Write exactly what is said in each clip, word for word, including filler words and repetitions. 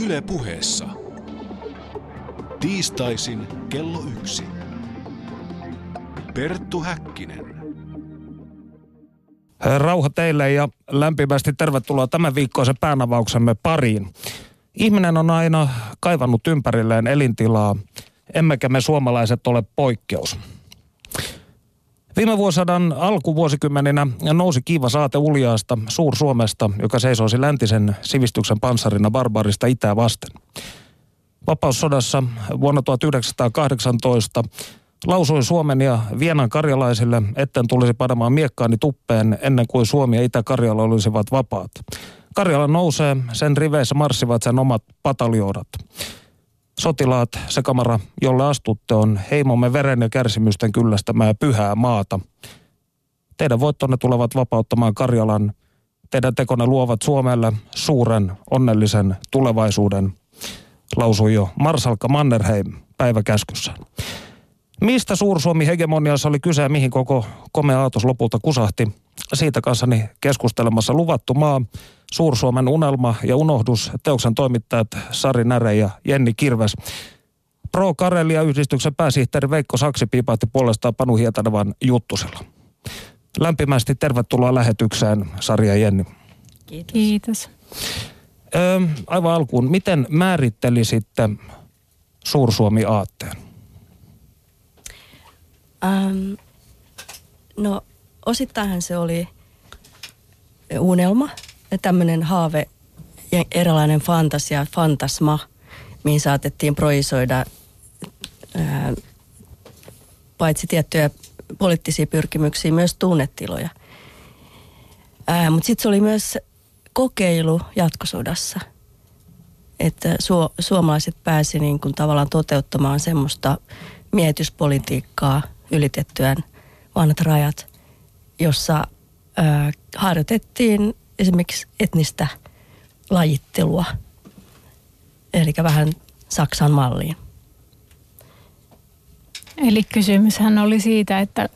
Yle Puheessa. Tiistaisin kello yksi. Perttu Häkkinen. Rauha teille ja lämpimästi tervetuloa tämän viikkoisen päänavauksemme pariin. Ihminen on aina kaivannut ympärilleen elintilaa, emmekä me suomalaiset ole poikkeus. Viime vuosisadan alkuvuosikymmeninä nousi kiiva saate uljaasta Suur-Suomesta, joka seisoisi läntisen sivistyksen panssarina barbaarista itää vasten. Vapaussodassa vuonna tuhatyhdeksänsataakahdeksantoista lausuin Suomen ja Vienan karjalaisille, etten tulisi panemaan miekkaani tuppeen ennen kuin Suomi ja Itä-Karjala olisivat vapaat. Karjala nousee, sen riveissä marssivat sen omat pataljoonat. Sotilaat, se kamara, jolle astutte, on heimomme veren ja kärsimysten kyllästämää pyhää maata. Teidän voittonne tulevat vapauttamaan Karjalan. Teidän tekonne luovat Suomelle suuren, onnellisen tulevaisuuden, lausui jo marsalkka Mannerheim päiväkäskyssään. Mistä Suur-Suomi hegemoniassa oli kyse ja mihin koko komea aatos lopulta kusahti? Siitä kanssani keskustelemassa Luvattu maa, Suur-Suomen unelma ja unohdus, teoksen toimittajat Sari Näre ja Jenni Kirves. Pro-Karelia yhdistyksen pääsihteeri Veikko Saksi piipahti puolestaan Panu Hietanevan juttusella. Lämpimästi tervetuloa lähetykseen, Sari ja Jenni. Kiitos. Kiitos. Ö, aivan alkuun, miten määrittelisitte Suur-Suomi-aatteen? Ähm, no osittainhan se oli unelma, tämmöinen haave ja erilainen fantasia, fantasma, mihin saatettiin projisoida ää, paitsi tiettyjä poliittisia pyrkimyksiä, myös tunnetiloja. Mutta sitten se oli myös kokeilu jatkosodassa, että su- suomalaiset pääsi niin kun tavallaan toteuttamaan semmoista miehityspolitiikkaa ylitettyään vanhat rajat, jossa ää, harjoitettiin esimerkiksi etnistä lajittelua, eli vähän Saksan malliin. Eli kysymyshän oli siitä, että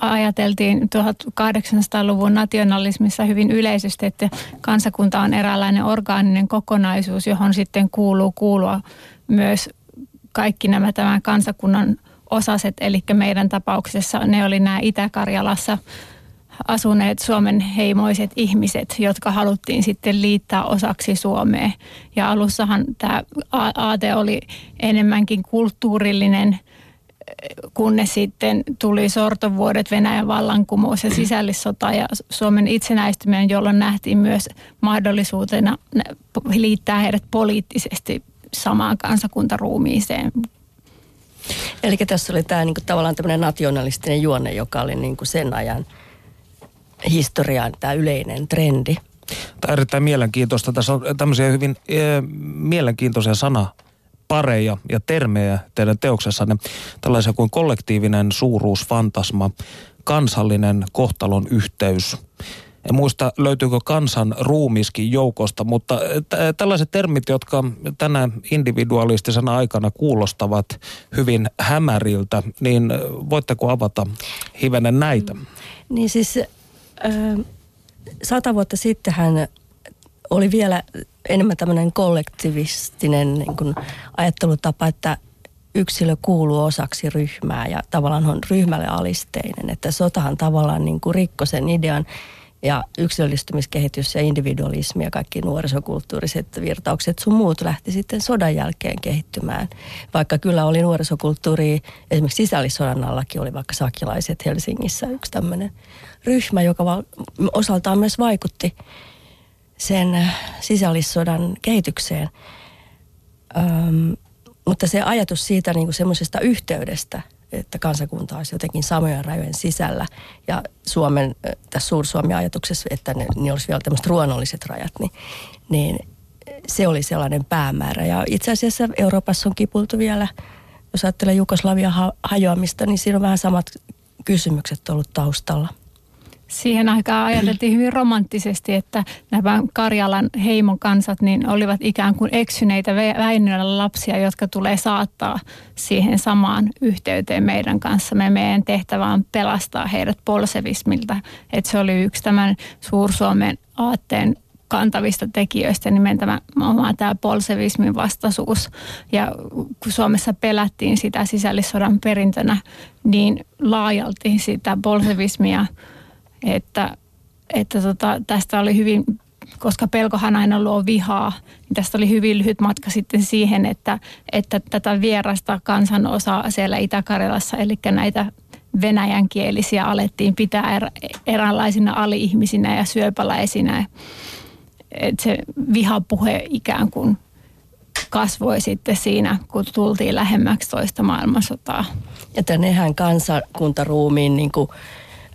ajateltiin kahdeksantoistasadan luvun nationalismissa hyvin yleisesti, että kansakunta on eräänlainen orgaaninen kokonaisuus, johon sitten kuuluu kuulua myös kaikki nämä tämän kansakunnan osaset, eli meidän tapauksessa ne oli nämä Itä-Karjalassa asuneet Suomen heimoiset ihmiset, jotka haluttiin sitten liittää osaksi Suomea. Ja alussahan tämä aate oli enemmänkin kulttuurillinen, kunnes sitten tuli sortovuodet, Venäjän vallankumous ja sisällissota ja Suomen itsenäistyminen, jolloin nähtiin myös mahdollisuutena liittää heidät poliittisesti samaan kansakuntaruumiiseen. Eli tässä oli tämä niin kuin, tavallaan tämmöinen nationalistinen juonne, joka oli niin kuin sen ajan historiaan tämä yleinen trendi. Tämä on erittäin mielenkiintoista. Tässä on tämmöisiä hyvin e, mielenkiintoisia sanapareja ja termejä teidän teoksessanne. Tällaisia kuin kollektiivinen suuruusfantasma, kansallinen kohtalon yhteys. En muista, löytyykö kansan ruumiskin joukosta, mutta t- tällaiset termit, jotka tänä individualistisena aikana kuulostavat hyvin hämäriltä, niin voitteko avata hivenen näitä? Niin siis sata vuotta sittenhän oli vielä enemmän tämmöinen kollektivistinen niin kuin ajattelutapa, että yksilö kuuluu osaksi ryhmää ja tavallaan on ryhmälle alisteinen. Että sotahan tavallaan niin kuin rikkoi sen idean ja yksilöllistymiskehitys ja individualismi ja kaikki nuorisokulttuuriset virtaukset sun muut lähti sitten sodan jälkeen kehittymään. Vaikka kyllä oli nuorisokulttuuri, esimerkiksi sisällissodan allakin oli vaikka sakilaiset Helsingissä yksi tämmöinen ryhmä, joka osaltaan myös vaikutti sen sisällissodan kehitykseen. Ähm, mutta se ajatus siitä niin kuin semmoisesta yhteydestä, että kansakunta olisi jotenkin samojen rajojen sisällä ja Suomen, tässä Suur-Suomi-ajatuksessa, että ne, ne olisi vielä tämmöiset ruonolliset rajat, niin, niin se oli sellainen päämäärä. Ja itse asiassa Euroopassa on kipultu vielä, jos ajattelee Jugoslavian hajoamista, niin siinä on vähän samat kysymykset ollut taustalla. Siihen aikaan ajateltiin hyvin romanttisesti, että nämä Karjalan heimokansat niin olivat ikään kuin eksyneitä Väinöllä lapsia, jotka tulee saattaa siihen samaan yhteyteen meidän kanssa. Me meidän tehtävä on pelastaa heidät bolsevismilta. Että se oli yksi tämän Suur-Suomen aatteen kantavista tekijöistä nimenomaan tämä bolsevismin vastaisuus. Ja kun Suomessa pelättiin sitä sisällissodan perintönä niin laajalti sitä bolsevismia, että, että tota, tästä oli hyvin, koska pelkohan aina luo vihaa, niin tästä oli hyvin lyhyt matka sitten siihen, että, että tätä vierasta kansanosaa siellä Itä-Karjalassa, eli näitä venäjänkielisiä alettiin pitää er, eräänlaisina ali-ihmisinä ja syöpäläisinä. Että se vihapuhe ikään kuin kasvoi sitten siinä, kun tultiin lähemmäksi toista maailmansotaa. Ja tännehän kansakuntaruumiin niin kuin,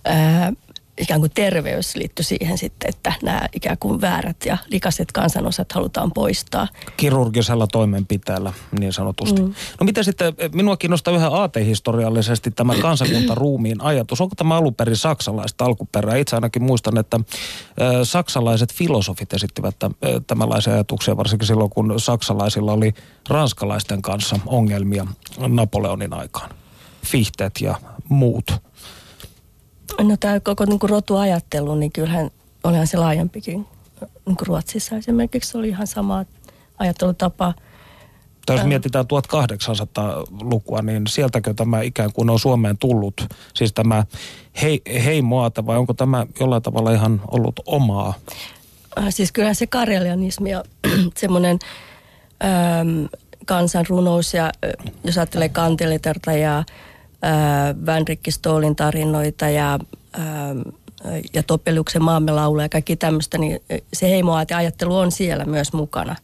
äh, ikään kuin terveys liittyi siihen sitten, että nämä ikään kuin väärät ja likaiset kansanosat halutaan poistaa. Kirurgisella toimenpiteellä niin sanotusti. Mm. No mitä sitten, minua kiinnostaa yhä aatehistoriallisesti tämä kansakuntaruumiin ajatus. Onko tämä alun perin saksalaista alkuperää? Itse ainakin muistan, että saksalaiset filosofit esittivät tämänlaisia ajatuksia, varsinkin silloin kun saksalaisilla oli ranskalaisten kanssa ongelmia Napoleonin aikaan. Fichtet ja muut. No tämä koko niin kuin rotuajattelu, niin kyllähän olihan se laajempikin. Niin kuin Ruotsissa esimerkiksi oli ihan sama ajattelutapa. Tai jos mietitään tuhatkahdeksansataalukua, niin sieltäkö tämä ikään kuin on Suomeen tullut? Siis tämä hei, heimoata vai onko tämä jollain tavalla ihan ollut omaa? Siis kyllähän se karjalianismi ja semmoinen kansanrunous ja jos ajattelee Kanteletarta ja Vänrikki Stoolin tarinoita ja, ja Topeliuksen maamme laulua ja kaikki tämmöistä, niin se heimoaateajattelu on siellä myös mukana.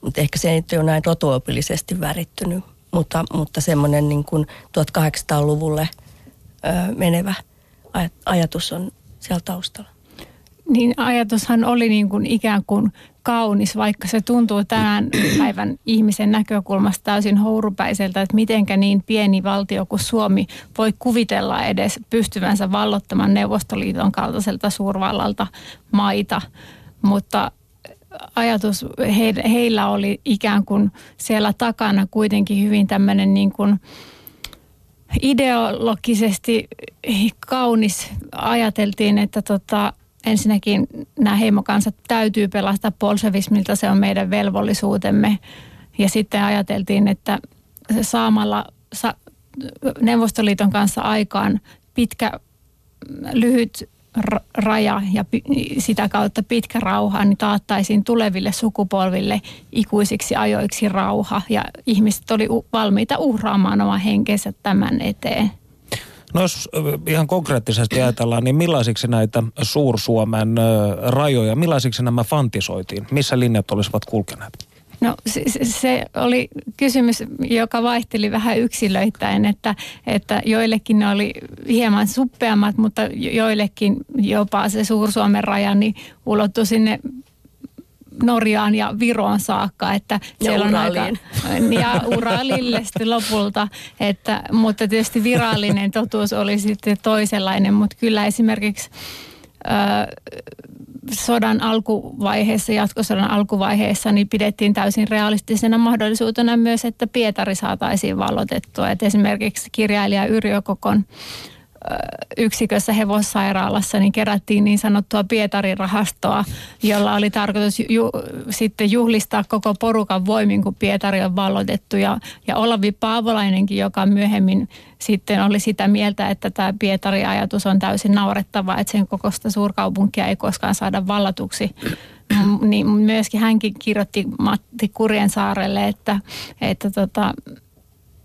Mutta ehkä se ei ole näin rotuopillisesti värittynyt, mutta, mutta semmoinen niin kuin tuhatkahdeksansataaluvulle menevä ajatus on siellä taustalla. Niin ajatushan oli niin kuin ikään kuin kaunis, vaikka se tuntuu tämän päivän ihmisen näkökulmasta täysin hourupäiseltä, että mitenkä niin pieni valtio kuin Suomi voi kuvitella edes pystyvänsä vallottamaan Neuvostoliiton kaltaiselta suurvallalta maita. Mutta ajatus he, heillä oli ikään kuin siellä takana kuitenkin hyvin tämmöinen niin kuin ideologisesti kaunis, ajateltiin, että tota, ensinnäkin nämä heimokansat täytyy pelastaa bolsevismilta, se on meidän velvollisuutemme. Ja sitten ajateltiin, että saamalla Neuvostoliiton kanssa aikaan pitkä, lyhyt raja ja sitä kautta pitkä rauha, niin taattaisiin tuleville sukupolville ikuisiksi ajoiksi rauha. Ja ihmiset oli valmiita uhraamaan oman henkensä tämän eteen. No jos ihan konkreettisesti ajatellaan, niin millaisiksi näitä Suur-Suomen rajoja, millaisiksi nämä fantisoitiin? Missä linjat olisivat kulkeneet? No se oli kysymys, joka vaihteli vähän yksilöittäin, että, että joillekin ne oli hieman suppeammat, mutta joillekin jopa se Suur-Suomen raja niin ulottui sinne Norjaan ja Viroon saakka, että siellä on aika, ja Uralille sitten lopulta, että, mutta tietysti virallinen totuus oli sitten toisenlainen, mutta kyllä esimerkiksi ö, sodan alkuvaiheessa, jatkosodan alkuvaiheessa, niin pidettiin täysin realistisena mahdollisuutena myös, että Pietari saataisiin vallotettua, että esimerkiksi kirjailija Yrjö Kokon yksikössä hevossairaalassa niin kerättiin niin sanottua Pietarin rahastoa, jolla oli tarkoitus ju- sitten juhlistaa koko porukan voimin, kun Pietari on valloitettu. Ja, ja Olavi Paavolainenkin, joka myöhemmin sitten oli sitä mieltä, että tämä Pietari-ajatus on täysin naurettava, että sen kokoista suurkaupunkia ei koskaan saada vallatuksi. Niin myöskin hänkin kirjoitti Matti Kurjensaarelle, että, että tota,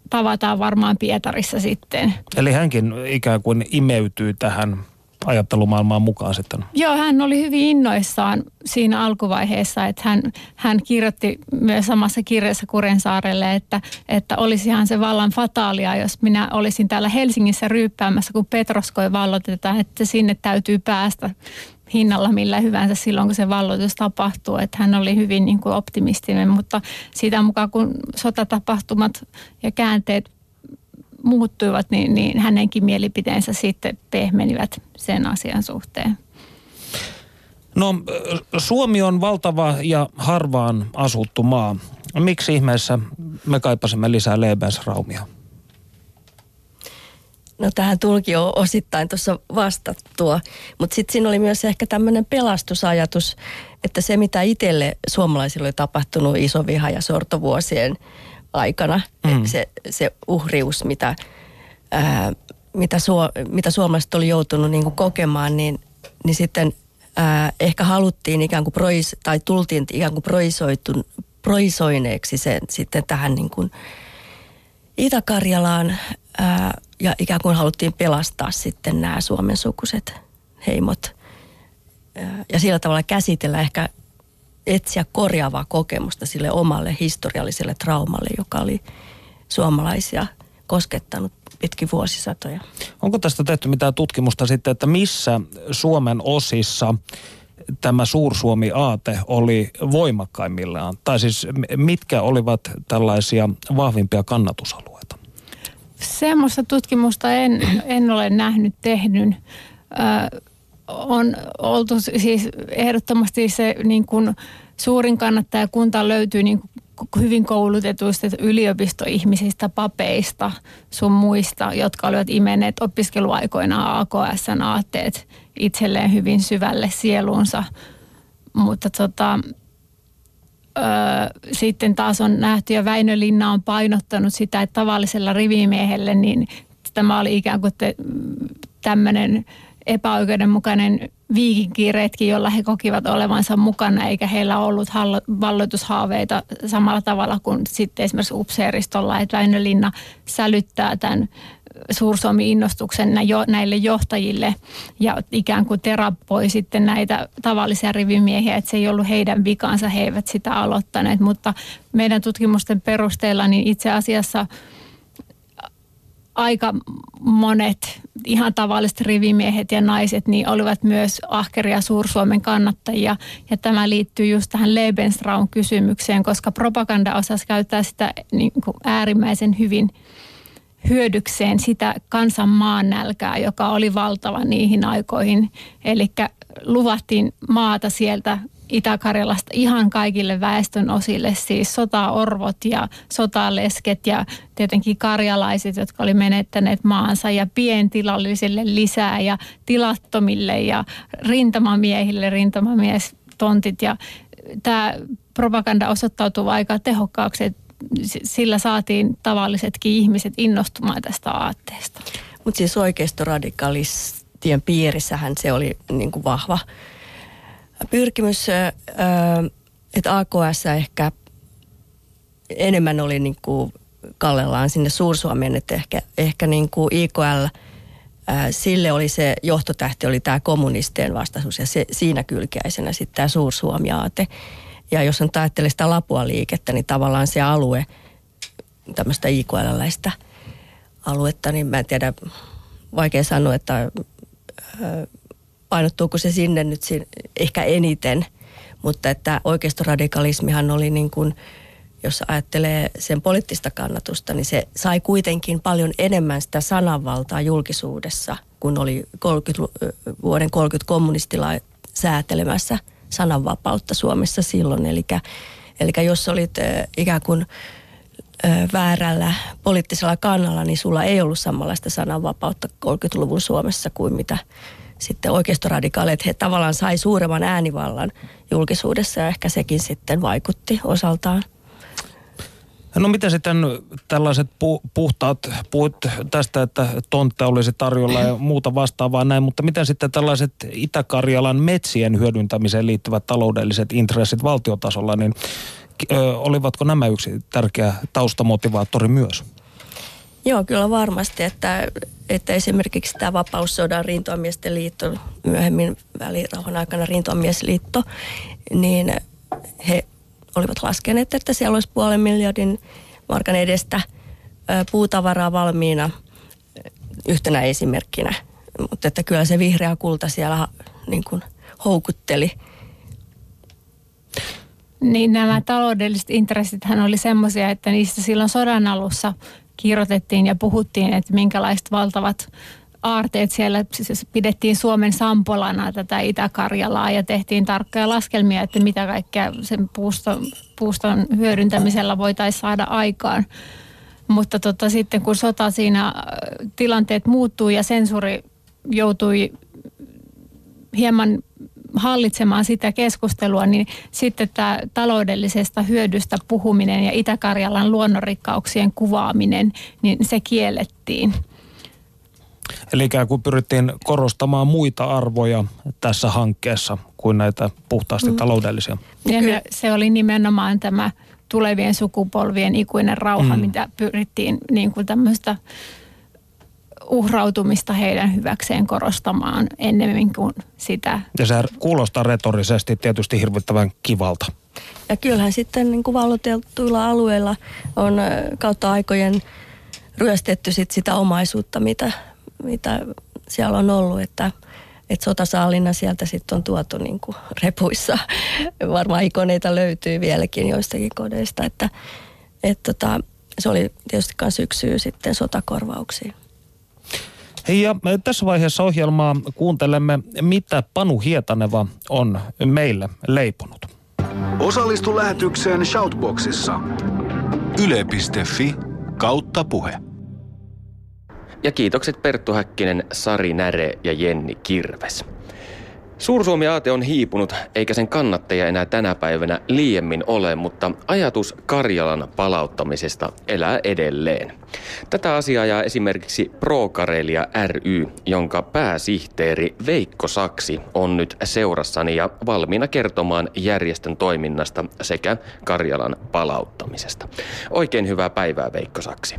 tavataan varmaan Pietarissa sitten. Eli hänkin ikään kuin imeytyy tähän ajattelumaailmaan mukaan sitten. Joo, hän oli hyvin innoissaan siinä alkuvaiheessa, että hän, hän kirjoitti myös samassa kirjassa Kurjensaarelle, että, että olisihan se vallan fataalia, jos minä olisin täällä Helsingissä ryyppäämässä, kun Petroskoi vallotetaan, että sinne täytyy päästä hinnalla millä hyvänsä silloin, kun se valloitus tapahtuu. Että hän oli hyvin niin kuin optimistinen, mutta sitä mukaan kun sotatapahtumat ja käänteet muuttuivat, niin, niin hänenkin mielipiteensä sitten pehmenivät sen asian suhteen. No Suomi on valtava ja harvaan asuttu maa. Miksi ihmeessä me kaipasimme lisää Lebensraumia? No tähän tulikin jo osittain tuossa vastattua, mutta sitten siinä oli myös ehkä tämmöinen pelastusajatus, että se mitä itselle suomalaisille oli tapahtunut isoviha- ja sortovuosien aikana, mm. se, se uhrius, mitä, ää, mitä, suo, mitä suomalaiset oli joutunut niin kuin kokemaan, niin, niin sitten ää, ehkä haluttiin ikään kuin prois, tai tultiin ikään kuin proisoitun, proisoineeksi sen sitten tähän niin kuin Itä-Karjalaan, ää, ja ikään kuin haluttiin pelastaa sitten nämä Suomen sukuiset heimot. Ja sillä tavalla käsitellä ehkä etsiä korjaavaa kokemusta sille omalle historialliselle traumalle, joka oli suomalaisia koskettanut pitkin vuosisatoja. Onko tästä tehty mitään tutkimusta sitten, että missä Suomen osissa tämä Suur-Suomi-aate oli voimakkaimmillaan? Tai siis mitkä olivat tällaisia vahvimpia kannatusalueita? Semmoista tutkimusta en, en ole nähnyt tehdyn. Ö, on oltu siis ehdottomasti se niin kuin suurin kannattajakunta löytyy niin kuin hyvin koulutetuista yliopistoihmisistä, papeista, sun muista, jotka olivat imeneet opiskeluaikoina A K S:n aatteet itselleen hyvin syvälle sieluunsa. Mutta tota... Sitten taas on nähty, ja Väinö Linna on painottanut sitä, että tavallisella rivimiehelle niin tämä oli ikään kuin tämmöinen epäoikeudenmukainen viikinkiretki, jolla he kokivat olevansa mukana, eikä heillä ollut valloitushaaveita samalla tavalla kuin sitten esimerkiksi upseeristolla, että Väinö Linna sälyttää tämän Suur-Suomi-innostuksen näille johtajille ja ikään kuin terapoi sitten näitä tavallisia rivimiehiä, että se ei ollut heidän vikansa, he eivät sitä aloittaneet, mutta meidän tutkimusten perusteella niin itse asiassa aika monet ihan tavalliset rivimiehet ja naiset niin olivat myös ahkeria Suur-Suomen kannattajia. Ja tämä liittyy just tähän Lebensraum-kysymykseen, koska propaganda osasi käyttää sitä niin kuin äärimmäisen hyvin hyödykseen sitä kansan maannälkää, joka oli valtava niihin aikoihin. Eli luvattiin maata sieltä Itä-Karjalasta ihan kaikille väestön osille, siis sotaorvot ja sotalesket ja tietenkin karjalaiset, jotka oli menettäneet maansa, ja pientilallisille lisää ja tilattomille ja rintamamiehille rintamamiestontit. Ja tämä propaganda osoittautui aika tehokkaaksi, että sillä saatiin tavallisetkin ihmiset innostumaan tästä aatteesta. Mutta siis oikeistoradikaalistien piirissähän se oli niin kuin vahva pyrkimys, että A K S ehkä enemmän oli niin kuin kallellaan sinne Suur-Suomeen, että ehkä, ehkä niin kuin I K L, sille oli se johtotähti, oli tämä kommunistien vastaisuus ja se, siinä kylkiäisenä sitten tämä Suur-Suomi-aate. Ja jos nyt ajattelee sitä Lapua-liikettä, niin tavallaan se alue, tämmöistä I K L-läistä aluetta, niin mä en tiedä, vaikea sanoa, että painottuuko se sinne nyt ehkä eniten, mutta että oikeistoradikalismihan oli niin kuin, jos ajattelee sen poliittista kannatusta, niin se sai kuitenkin paljon enemmän sitä sananvaltaa julkisuudessa, kun oli kolmekymmentä, vuoden kolmekymmentä kommunistilla säätelemässä sananvapautta Suomessa silloin. Eli, eli jos olit ikään kuin väärällä poliittisella kannalla, niin sulla ei ollut samanlaista sananvapautta kolmekymmentäluvun Suomessa kuin mitä sitten oikeistoradikaalit. He tavallaan sai suuremman äänivallan julkisuudessa ja ehkä sekin sitten vaikutti osaltaan. No mitä sitten tällaiset pu- puhtaat, puhut tästä, että tonttia olisi tarjolla ja muuta vastaavaa näin, mutta mitä sitten tällaiset Itä-Karjalan metsien hyödyntämiseen liittyvät taloudelliset intressit valtiotasolla, niin ö, olivatko nämä yksi tärkeä taustamotivaattori myös? Joo, kyllä varmasti, että, että esimerkiksi tämä Vapaussodan rintamamiesten liitto, myöhemmin välirauhan aikana rintamamiesliitto, niin he olivat laskeneet, että siellä olisi puolen miljardin markan edestä puutavaraa valmiina yhtenä esimerkkinä. Mutta että kyllä se vihreä kulta siellä niin kuin houkutteli. Niin nämä taloudelliset intressithän oli semmoisia, että niistä silloin sodan alussa kirjoitettiin ja puhuttiin, että minkälaiset valtavat aarteet siellä pidettiin Suomen sampolana tätä Itä-Karjalaa ja tehtiin tarkkoja laskelmia, että mitä kaikkea sen puuston, puuston hyödyntämisellä voitaisiin saada aikaan. Mutta tota, sitten kun sota siinä, tilanteet muuttui ja sensuuri joutui hieman hallitsemaan sitä keskustelua, niin sitten tämä taloudellisesta hyödystä puhuminen ja Itä-Karjalan luonnonrikkauksien kuvaaminen, niin se kiellettiin. Eli ikään kuin pyrittiin korostamaan muita arvoja tässä hankkeessa kuin näitä puhtaasti mm. taloudellisia. Ja se oli nimenomaan tämä tulevien sukupolvien ikuinen rauha, mm. mitä pyrittiin niin kuin tämmöistä uhrautumista heidän hyväkseen korostamaan ennemmin kuin sitä. Ja se kuulostaa retorisesti tietysti hirvittävän kivalta. Ja kyllähän sitten niin kuin valloiteltuilla alueilla on kautta aikojen ryöstetty sit sitä omaisuutta, mitä, mitä siellä on ollut, että et sotasaalina sieltä sitten on tuotu niin kuin repuissa. Varmaan ikoneita löytyy vieläkin joistakin kodeista, että et tota, se oli tietysti myös yksi syy sitten sotakorvauksiin. Hei, ja tässä vaiheessa ohjelmaa kuuntelemme, mitä Panu Hietaneva on meille leiponut. Osallistu lähetykseen Shoutboxissa. yle piste fi kautta puhe. Ja kiitokset Perttu Häkkinen, Sari Näre ja Jenni Kirves. Suur-Suomi-aate on hiipunut, eikä sen kannattaja enää tänä päivänä liiemmin ole, mutta ajatus Karjalan palauttamisesta elää edelleen. Tätä asiaa ajaa esimerkiksi Pro-Karelia ry, jonka pääsihteeri Veikko Saksi on nyt seurassani ja valmiina kertomaan järjestön toiminnasta sekä Karjalan palauttamisesta. Oikein hyvää päivää, Veikko Saksi.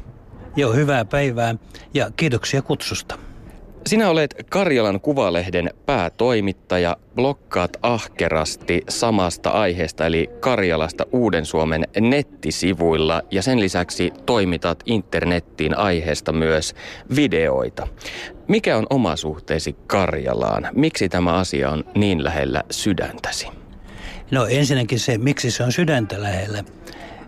Joo, hyvää päivää ja kiitoksia kutsusta. Sinä olet Karjalan Kuvalehden päätoimittaja, blokkaat ahkerasti samasta aiheesta eli Karjalasta Uuden Suomen nettisivuilla ja sen lisäksi toimitat internettiin aiheesta myös videoita. Mikä on oma suhteesi Karjalaan? Miksi tämä asia on niin lähellä sydäntäsi? No ensinnäkin se, miksi se on sydäntä lähellä,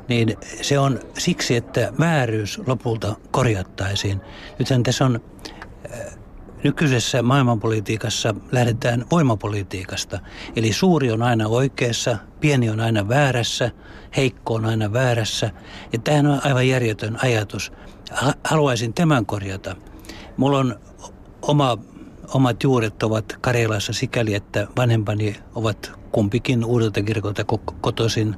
niin se on siksi, että vääryys lopulta korjattaisiin. Nythän tässä on... Nykyisessä maailmanpolitiikassa lähdetään voimapolitiikasta, eli suuri on aina oikeassa, pieni on aina väärässä, heikko on aina väärässä, ja tämähän on aivan järjetön ajatus. Haluaisin tämän korjata. Mulla on oma, omat juuret ovat Karjalassa sikäli, että vanhempani ovat kumpikin Uudelta kirkolta kotoisin,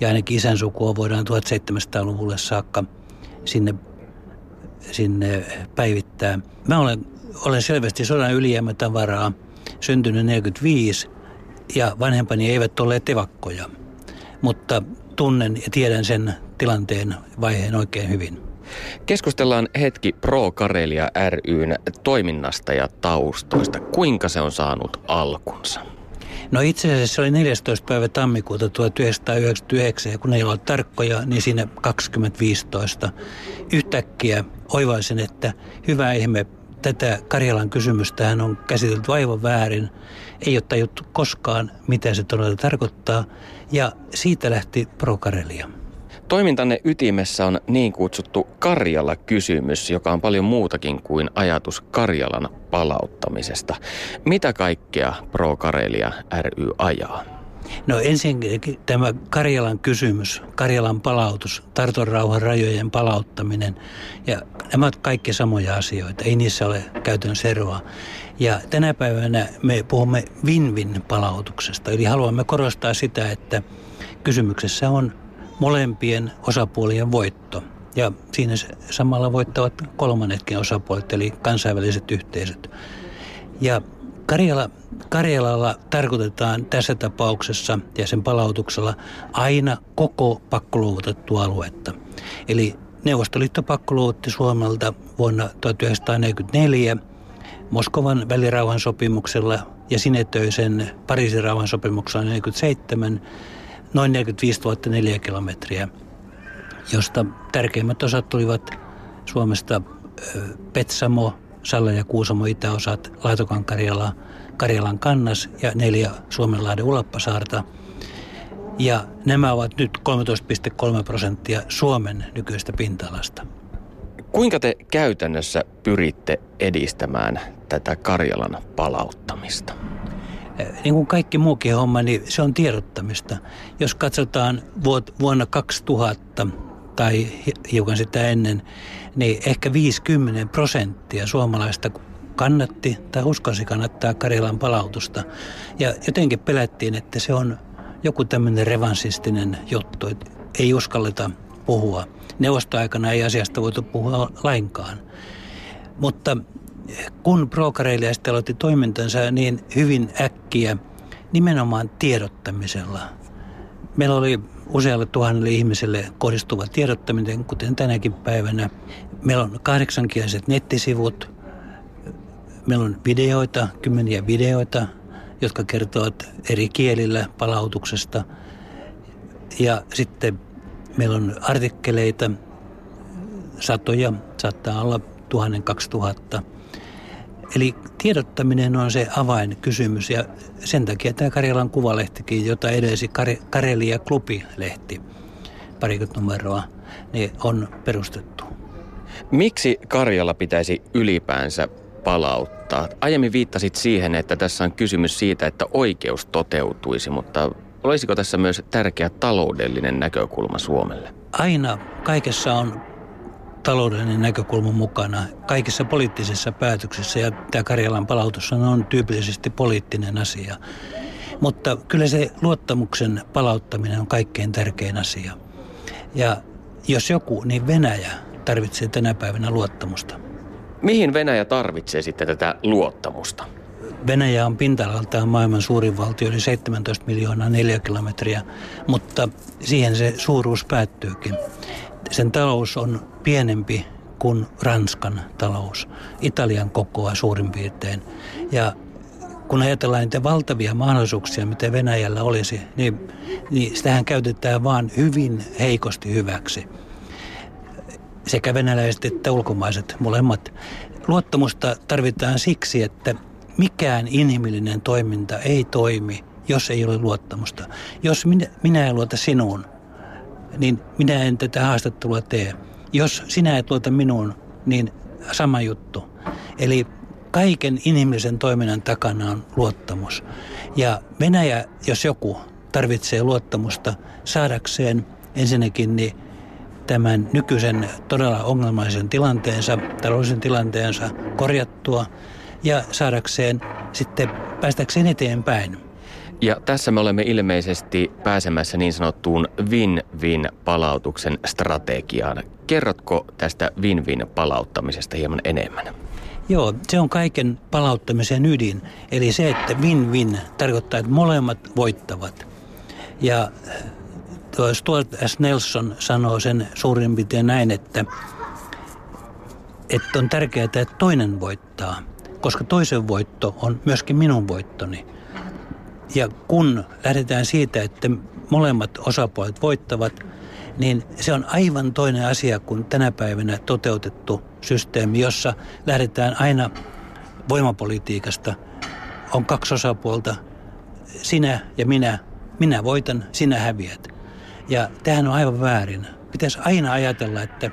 ja ainakin isän sukua voidaan seitsemäntoistasataa-luvulle saakka sinne, sinne päivittää. Mä olen Olen selvästi sodan ylijäämätavaraa, syntynyt neljäkymmentäviisi ja vanhempani eivät olleet evakkoja, mutta tunnen ja tiedän sen tilanteen vaiheen oikein hyvin. Keskustellaan hetki Pro-Karelia ry:n toiminnasta ja taustoista. Kuinka se on saanut alkunsa? No itse asiassa se oli neljästoista päivä tammikuuta tuhatyhdeksänsataayhdeksänkymmentäyhdeksän, ja kun ei ole tarkkoja, niin siinä kaksituhattaviisitoista yhtäkkiä oivaisin, että hyvä ihme, tätä Karjalan kysymystähän on käsitelty aivan väärin, ei ole tajuttu koskaan, mitä se todella tarkoittaa, ja siitä lähti Pro-Karelia. Toimintanne ytimessä on niin kutsuttu Karjala-kysymys, joka on paljon muutakin kuin ajatus Karjalan palauttamisesta. Mitä kaikkea Pro-Karelia ry ajaa? No ensinnäkin tämä Karjalan kysymys, Karjalan palautus, tartonrauhan rajojen palauttaminen ja nämä ovat kaikki samoja asioita, ei niissä ole käytännössä eroa. Ja tänä päivänä me puhumme win-win palautuksesta, eli haluamme korostaa sitä, että kysymyksessä on molempien osapuolien voitto ja siinä samalla voittavat kolmannetkin osapuolet eli kansainväliset yhteisöt. Ja Karjala, Karjalalla tarkoitetaan tässä tapauksessa ja sen palautuksella aina koko pakkoluovutettua aluetta. Eli Neuvostoliitto pakkoluovutti Suomelta vuonna tuhatyhdeksänsataaneljäkymmentäneljä Moskovan välirauhansopimuksella ja sinetöisen Pariisin rauhansopimuksella tuhatyhdeksänsataaneljäkymmentäseitsemän noin neljäkymmentäviisituhatta neliökilometriä, josta tärkeimmät osat tulivat Suomesta Petsamo, Salla ja Kuusamo itäosat, Laitokan-Karjala, Karjalan kannas ja neljä Suomenlahden Ulappasaarta. Ja nämä ovat nyt kolmetoista pilkku kolme prosenttia Suomen nykyistä pinta-alasta. Kuinka te käytännössä pyritte edistämään tätä Karjalan palauttamista? Niin kuin kaikki muukin homma, niin se on tiedottamista. Jos katsotaan vuonna kaksituhatta tai hiukan sitä ennen, niin ehkä viisikymmentä prosenttia suomalaista kannatti tai uskosi kannattaa Karjalan palautusta. Ja jotenkin pelättiin, että se on joku tämmöinen revanssistinen juttu, että ei uskalleta puhua. Neuvostoaikana ei asiasta voitu puhua lainkaan. Mutta kun Pro-Karelia sitten aloitti toimintansa niin hyvin äkkiä nimenomaan tiedottamisella. Meillä oli usealle tuhannelle ihmiselle kohdistuva tiedottaminen, kuten tänäkin päivänä. Meillä on kahdeksankieliset nettisivut. Meillä on videoita, kymmeniä videoita, jotka kertovat eri kielillä palautuksesta. Ja sitten meillä on artikkeleita, satoja, saattaa olla tuhannen, kaksi tuhatta. Eli tiedottaminen on se avainkysymys ja sen takia tämä Karjalan Kuvalehtikin, jota edelsi Kar- Karelia Klubi-lehti, parikymmentä numeroa, niin on perustettu. Miksi Karjala pitäisi ylipäänsä palauttaa? Aiemmin viittasit siihen, että tässä on kysymys siitä, että oikeus toteutuisi, mutta olisiko tässä myös tärkeä taloudellinen näkökulma Suomelle? Aina kaikessa on taloudellinen näkökulma mukana kaikissa poliittisissa päätöksissä, ja tämä Karjalan palautus on tyypillisesti poliittinen asia. Mutta kyllä se luottamuksen palauttaminen on kaikkein tärkein asia. Ja jos joku, niin Venäjä tarvitsee tänä päivänä luottamusta. Mihin Venäjä tarvitsee sitten tätä luottamusta? Venäjä on pinta-alaltaan maailman suurin valtio, eli seitsemäntoista miljoonaa neliökilometriä, mutta siihen se suuruus päättyykin. Sen talous on pienempi kuin Ranskan talous, Italian kokoa suurin piirtein. Ja kun ajatellaan niitä valtavia mahdollisuuksia, mitä Venäjällä olisi, niin, niin sitähän käytetään vaan hyvin heikosti hyväksi. Sekä venäläiset että ulkomaiset, molemmat. Luottamusta tarvitaan siksi, että mikään inhimillinen toiminta ei toimi, jos ei ole luottamusta. Jos minä, minä en luota sinuun, niin minä en tätä haastattelua tee. Jos sinä et luota minuun, niin sama juttu. Eli kaiken inhimillisen toiminnan takana on luottamus. Ja Venäjä, jos joku, tarvitsee luottamusta saadakseen ensinnäkin niin tämän nykyisen todella ongelmaisen tilanteensa, taloudellisen tilanteensa korjattua ja saadakseen sitten päästäkseen eteenpäin. Ja tässä me olemme ilmeisesti pääsemässä niin sanottuun win-win-palautuksen strategiaan. Kerrotko tästä win-win-palauttamisesta hieman enemmän? Joo, se on kaiken palauttamisen ydin. Eli se, että win-win tarkoittaa, että molemmat voittavat. Ja tuo Stuart S. Nelson sanoo sen suurin piirtein näin, että, että on tärkeää, että toinen voittaa, koska toisen voitto on myöskin minun voittoni. Ja kun lähdetään siitä, että molemmat osapuolet voittavat, niin se on aivan toinen asia kuin tänä päivänä toteutettu systeemi, jossa lähdetään aina voimapolitiikasta. On kaksi osapuolta, sinä ja minä, minä voitan, sinä häviät. Ja tämähän on aivan väärin. Pitäisi aina ajatella, että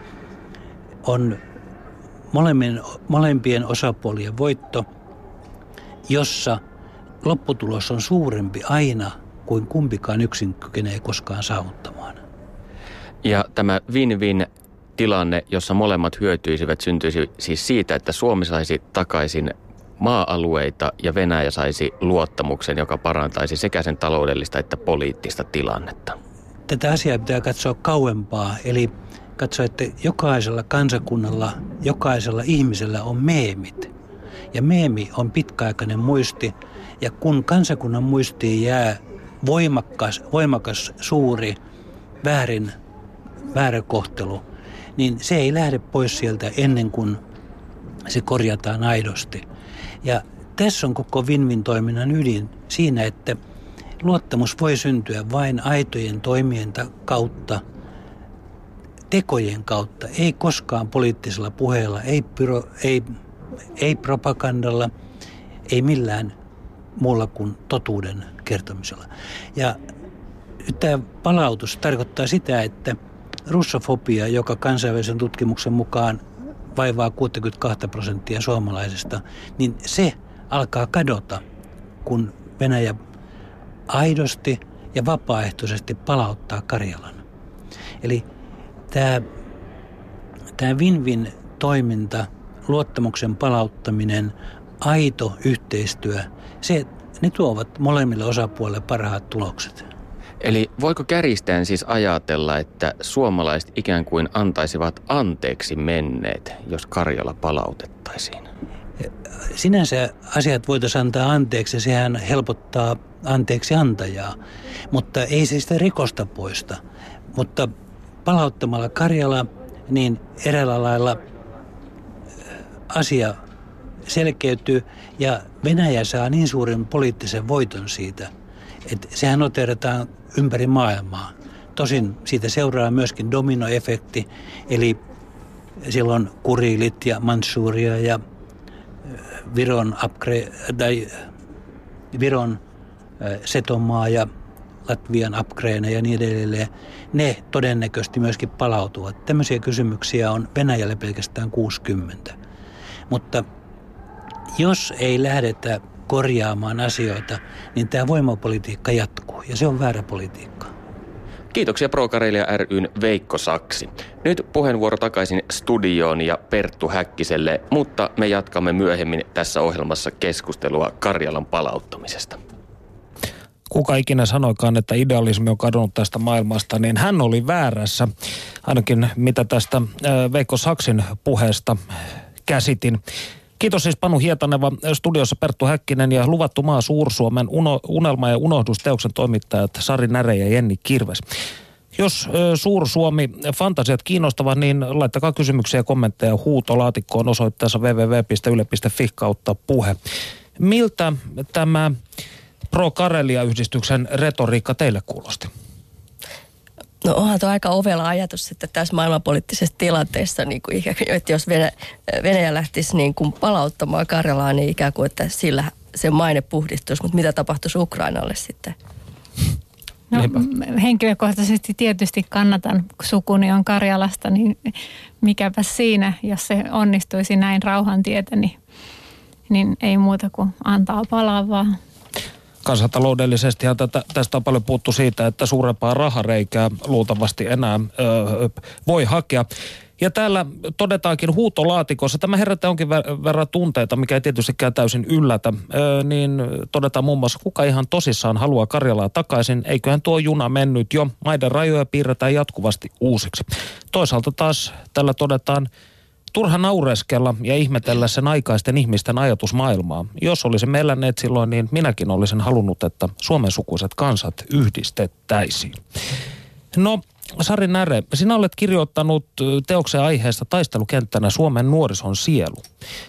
on molempien, molempien osapuolien voitto, jossa lopputulos on suurempi aina kuin kumpikaan yksin kykenee koskaan saavuttamaan. Ja tämä win-win-tilanne, jossa molemmat hyötyisivät, syntyisi siis siitä, että Suomi saisi takaisin maa-alueita ja Venäjä saisi luottamuksen, joka parantaisi sekä sen taloudellista että poliittista tilannetta. Tätä asiaa pitää katsoa kauempaa, eli katsoa, että jokaisella kansakunnalla, jokaisella ihmisellä on meemit. Ja meemi on pitkäaikainen muisti. Ja kun kansakunnan muistiin jää voimakas, voimakas suuri väärin, väärä kohtelu, niin se ei lähde pois sieltä ennen kuin se korjataan aidosti. Ja tässä on koko win-win-toiminnan ydin siinä, että luottamus voi syntyä vain aitojen toimien kautta, tekojen kautta, ei koskaan poliittisella puheella, ei, pyro, ei, ei propagandalla, ei millään muulla kuin totuuden kertomisella. Ja tämä palautus tarkoittaa sitä, että russofobia, joka kansainvälisen tutkimuksen mukaan vaivaa kuusikymmentäkaksi prosenttia suomalaisista, niin se alkaa kadota, kun Venäjä aidosti ja vapaaehtoisesti palauttaa Karjalan. Eli Tämä, tämä win-win-toiminta, luottamuksen palauttaminen, aito yhteistyö, se, ne tuovat molemmille osapuolille parhaat tulokset. Eli voiko kärjistäen siis ajatella, että suomalaiset ikään kuin antaisivat anteeksi menneet, jos Karjala palautettaisiin? Sinänsä asiat voitaisiin antaa anteeksi, sehän helpottaa anteeksi antajaa, mutta ei se sitä rikosta poista. Mutta palauttamalla Karjala, niin eräällä lailla asia selkeytyy ja Venäjä saa niin suuren poliittisen voiton siitä, että sehän noteerataan ympäri maailmaa. Tosin siitä seuraa myöskin dominoefekti, eli silloin kurilit ja Mansuria ja Viron, Apkre, tai Viron Setomaa ja Latvian Apkreena ja niin edelleen, ne todennäköisesti myöskin palautuvat. Tämmöisiä kysymyksiä on Venäjällä pelkästään kuusikymmentä. Mutta jos ei lähdetä korjaamaan asioita, niin tämä voimapolitiikka jatkuu ja se on väärä politiikka. Kiitoksia Pro-Karelia ry:n Veikko Saksi. Nyt puheenvuoro takaisin studioon ja Perttu Häkkiselle, mutta me jatkamme myöhemmin tässä ohjelmassa keskustelua Karjalan palauttamisesta. Kuka ikinä sanoikaan, että idealismi on kadonnut tästä maailmasta, niin hän oli väärässä. Ainakin mitä tästä Veikko Saksin puheesta käsitin. Kiitos siis Panu Hietaneva, studiossa Perttu Häkkinen ja Luvattu maa Suur-Suomen unelma ja unohdus -teoksen toimittajat Sari Näre ja Jenni Kirves. Jos Suur-Suomi fantasiat kiinnostavat, niin laittakaa kysymyksiä, kommentteja huutolaatikkoon osoitteessa www piste yle piste fi kautta puhe. Miltä tämä Pro-Karelia-yhdistyksen retoriikka teille kuulosti? No onhan tuo aika ovela ajatus, että tässä maailmanpoliittisessa tilanteessa, niin kuin ikään kuin, että jos Venäjä, Venäjä lähtisi niin kuin palauttamaan Karjalaa, niin ikään kuin, että sillä se maine puhdistuisi. Mutta mitä tapahtuisi Ukrainalle sitten? No henkilökohtaisesti tietysti kannatan, kun sukuni on Karjalasta, niin mikäpä siinä, jos se onnistuisi näin rauhantietä, niin, niin ei muuta kuin antaa palaa vaan. Kansantaloudellisestihan tätä, tästä on paljon puhuttu siitä, että suurempaa rahareikää luultavasti enää öö, voi hakea. Ja täällä todetaankin huutolaatikossa, tämä herättää onkin verran tunteita, mikä ei tietystikään täysin yllätä, öö, niin todetaan muun muassa, kuka ihan tosissaan haluaa Karjalaa takaisin, eiköhän tuo juna mennyt jo, maiden rajoja piirretään jatkuvasti uusiksi. Toisaalta taas tällä todetaan, turha naureskella ja ihmetellä sen aikaisten ihmisten ajatusmaailmaa. Jos olisimme eläneet silloin, niin minäkin olisin halunnut, että Suomen sukuiset kansat yhdistettäisiin. No, Sari Näre, sinä olet kirjoittanut teoksen aiheesta taistelukenttänä Suomen nuorison sielu.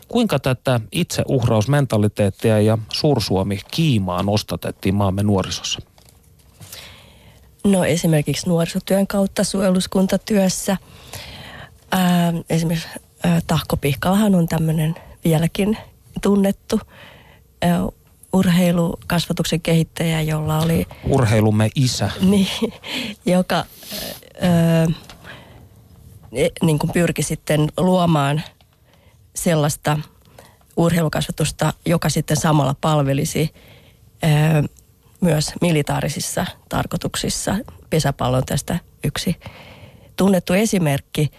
Kuinka tätä itseuhrausmentaliteettia ja Suur-Suomi-kiimaa nostatettiin maamme nuorisossa? No esimerkiksi nuorisotyön kautta suojeluskuntatyössä. Ää, esimerkiksi ää, Tahko Pihkalahan on tämmöinen vieläkin tunnettu ää, urheilukasvatuksen kehittäjä, jolla oli... Urheilumme isä. Niin, joka ää, niin kuin pyrki sitten luomaan sellaista urheilukasvatusta, joka sitten samalla palvelisi ää, myös militaarisissa tarkoituksissa. Pesäpallo on tästä yksi tunnettu esimerkki.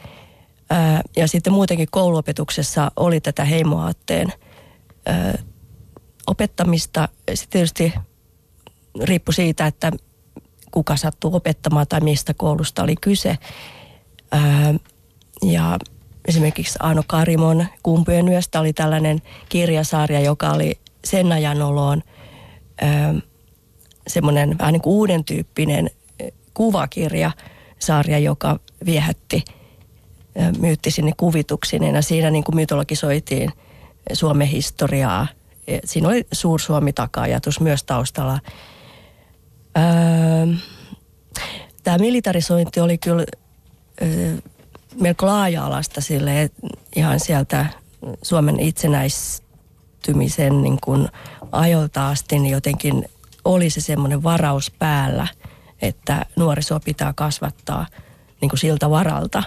Ja sitten muutenkin kouluopetuksessa oli tätä heimoaatteen opettamista. Se tietysti riippui siitä, että kuka sattuu opettamaan tai mistä koulusta oli kyse. Ja esimerkiksi Aino Karimon Kumpujen yöstä oli tällainen kirjasarja, joka oli sen ajan oloon semmoinen vähän niin kuin uuden tyyppinen kuvakirjasarja, joka viehätti myyttisinne kuvituksineen ja siinä niin kuin mytologisoitiin Suomen historiaa. Siinä oli Suur-Suomi taka-ajatus myös taustalla. Öö, tämä militarisointi oli kyllä öö, melko laaja-alasta silleen, ihan sieltä Suomen itsenäistymisen niin kuin ajoilta asti, niin jotenkin oli se semmoinen varaus päällä, että nuorisoa pitää kasvattaa niin kuin siltä varalta,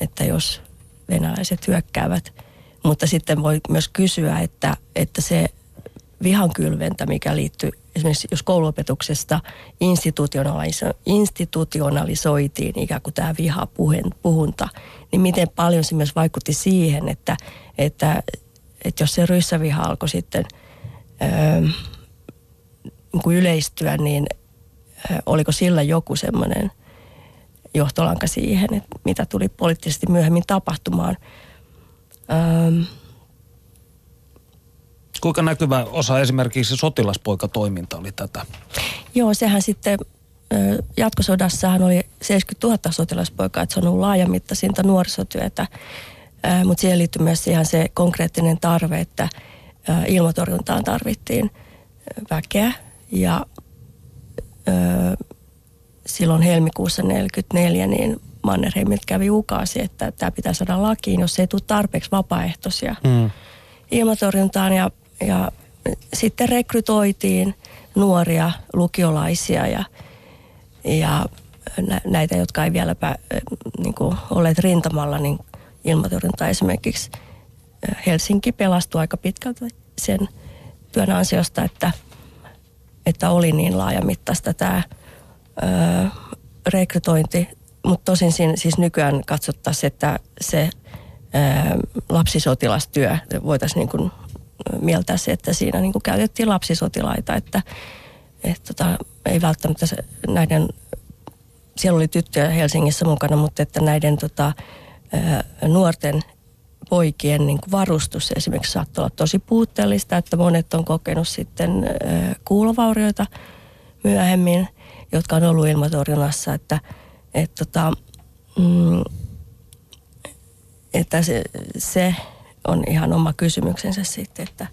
että jos venäläiset hyökkäävät. Mutta sitten voi myös kysyä, että, että se vihan kylventä, mikä liittyy esimerkiksi, jos kouluopetuksesta institutionalisoitiin ikään kuin tämä vihapuhunta, niin miten paljon se myös vaikutti siihen, että, että, että jos se ryssäviha alkoi sitten öö, niin kuin yleistyä, niin oliko sillä joku semmoinen johtolanka siihen, että mitä tuli poliittisesti myöhemmin tapahtumaan. Öö, Kuinka näkyvä osa esimerkiksi sotilaspoikatoiminta oli tätä? Joo, sehän sitten jatkosodassahan oli seitsemänkymmentätuhatta sotilaspoikaa, että se on ollut laajamittaisinta nuorisotyötä, mutta siihen liittyy myös ihan se konkreettinen tarve, että ilmatorjuntaan tarvittiin väkeä ja silloin helmikuussa tuhatyhdeksänsataaneljäkymmentäneljä niin Mannerheimiltä kävi ukaasi, että tämä pitää saada lakiin, jos ei tule tarpeeksi vapaaehtoisia mm. ilmatorjuntaan ja Ja sitten rekrytoitiin nuoria lukiolaisia ja, ja näitä, jotka ei vieläpä niin kuin, olleet rintamalla, niin ilmatorjunta esimerkiksi Helsinki pelastui aika pitkälti sen työn ansiosta, että, että oli niin laajamittaista tämä ö, rekrytointi. Mutta tosin siinä, siis nykyään katsottaisiin, että se ö, lapsisotilastyö voitaisiin niin kuin mieltää se, että siinä niin kuin käytettiin lapsisotilaita, että et tota, ei välttämättä se, näiden, siellä oli tyttöjä Helsingissä mukana, mutta että näiden tota, nuorten poikien niin kuin varustus esimerkiksi saattoi olla tosi puutteellista, että monet on kokenut sitten kuulovaurioita myöhemmin, jotka on ollut ilmatorjunnassa, että et tota, mm, että se, se on ihan oma kysymyksensä sitten, että,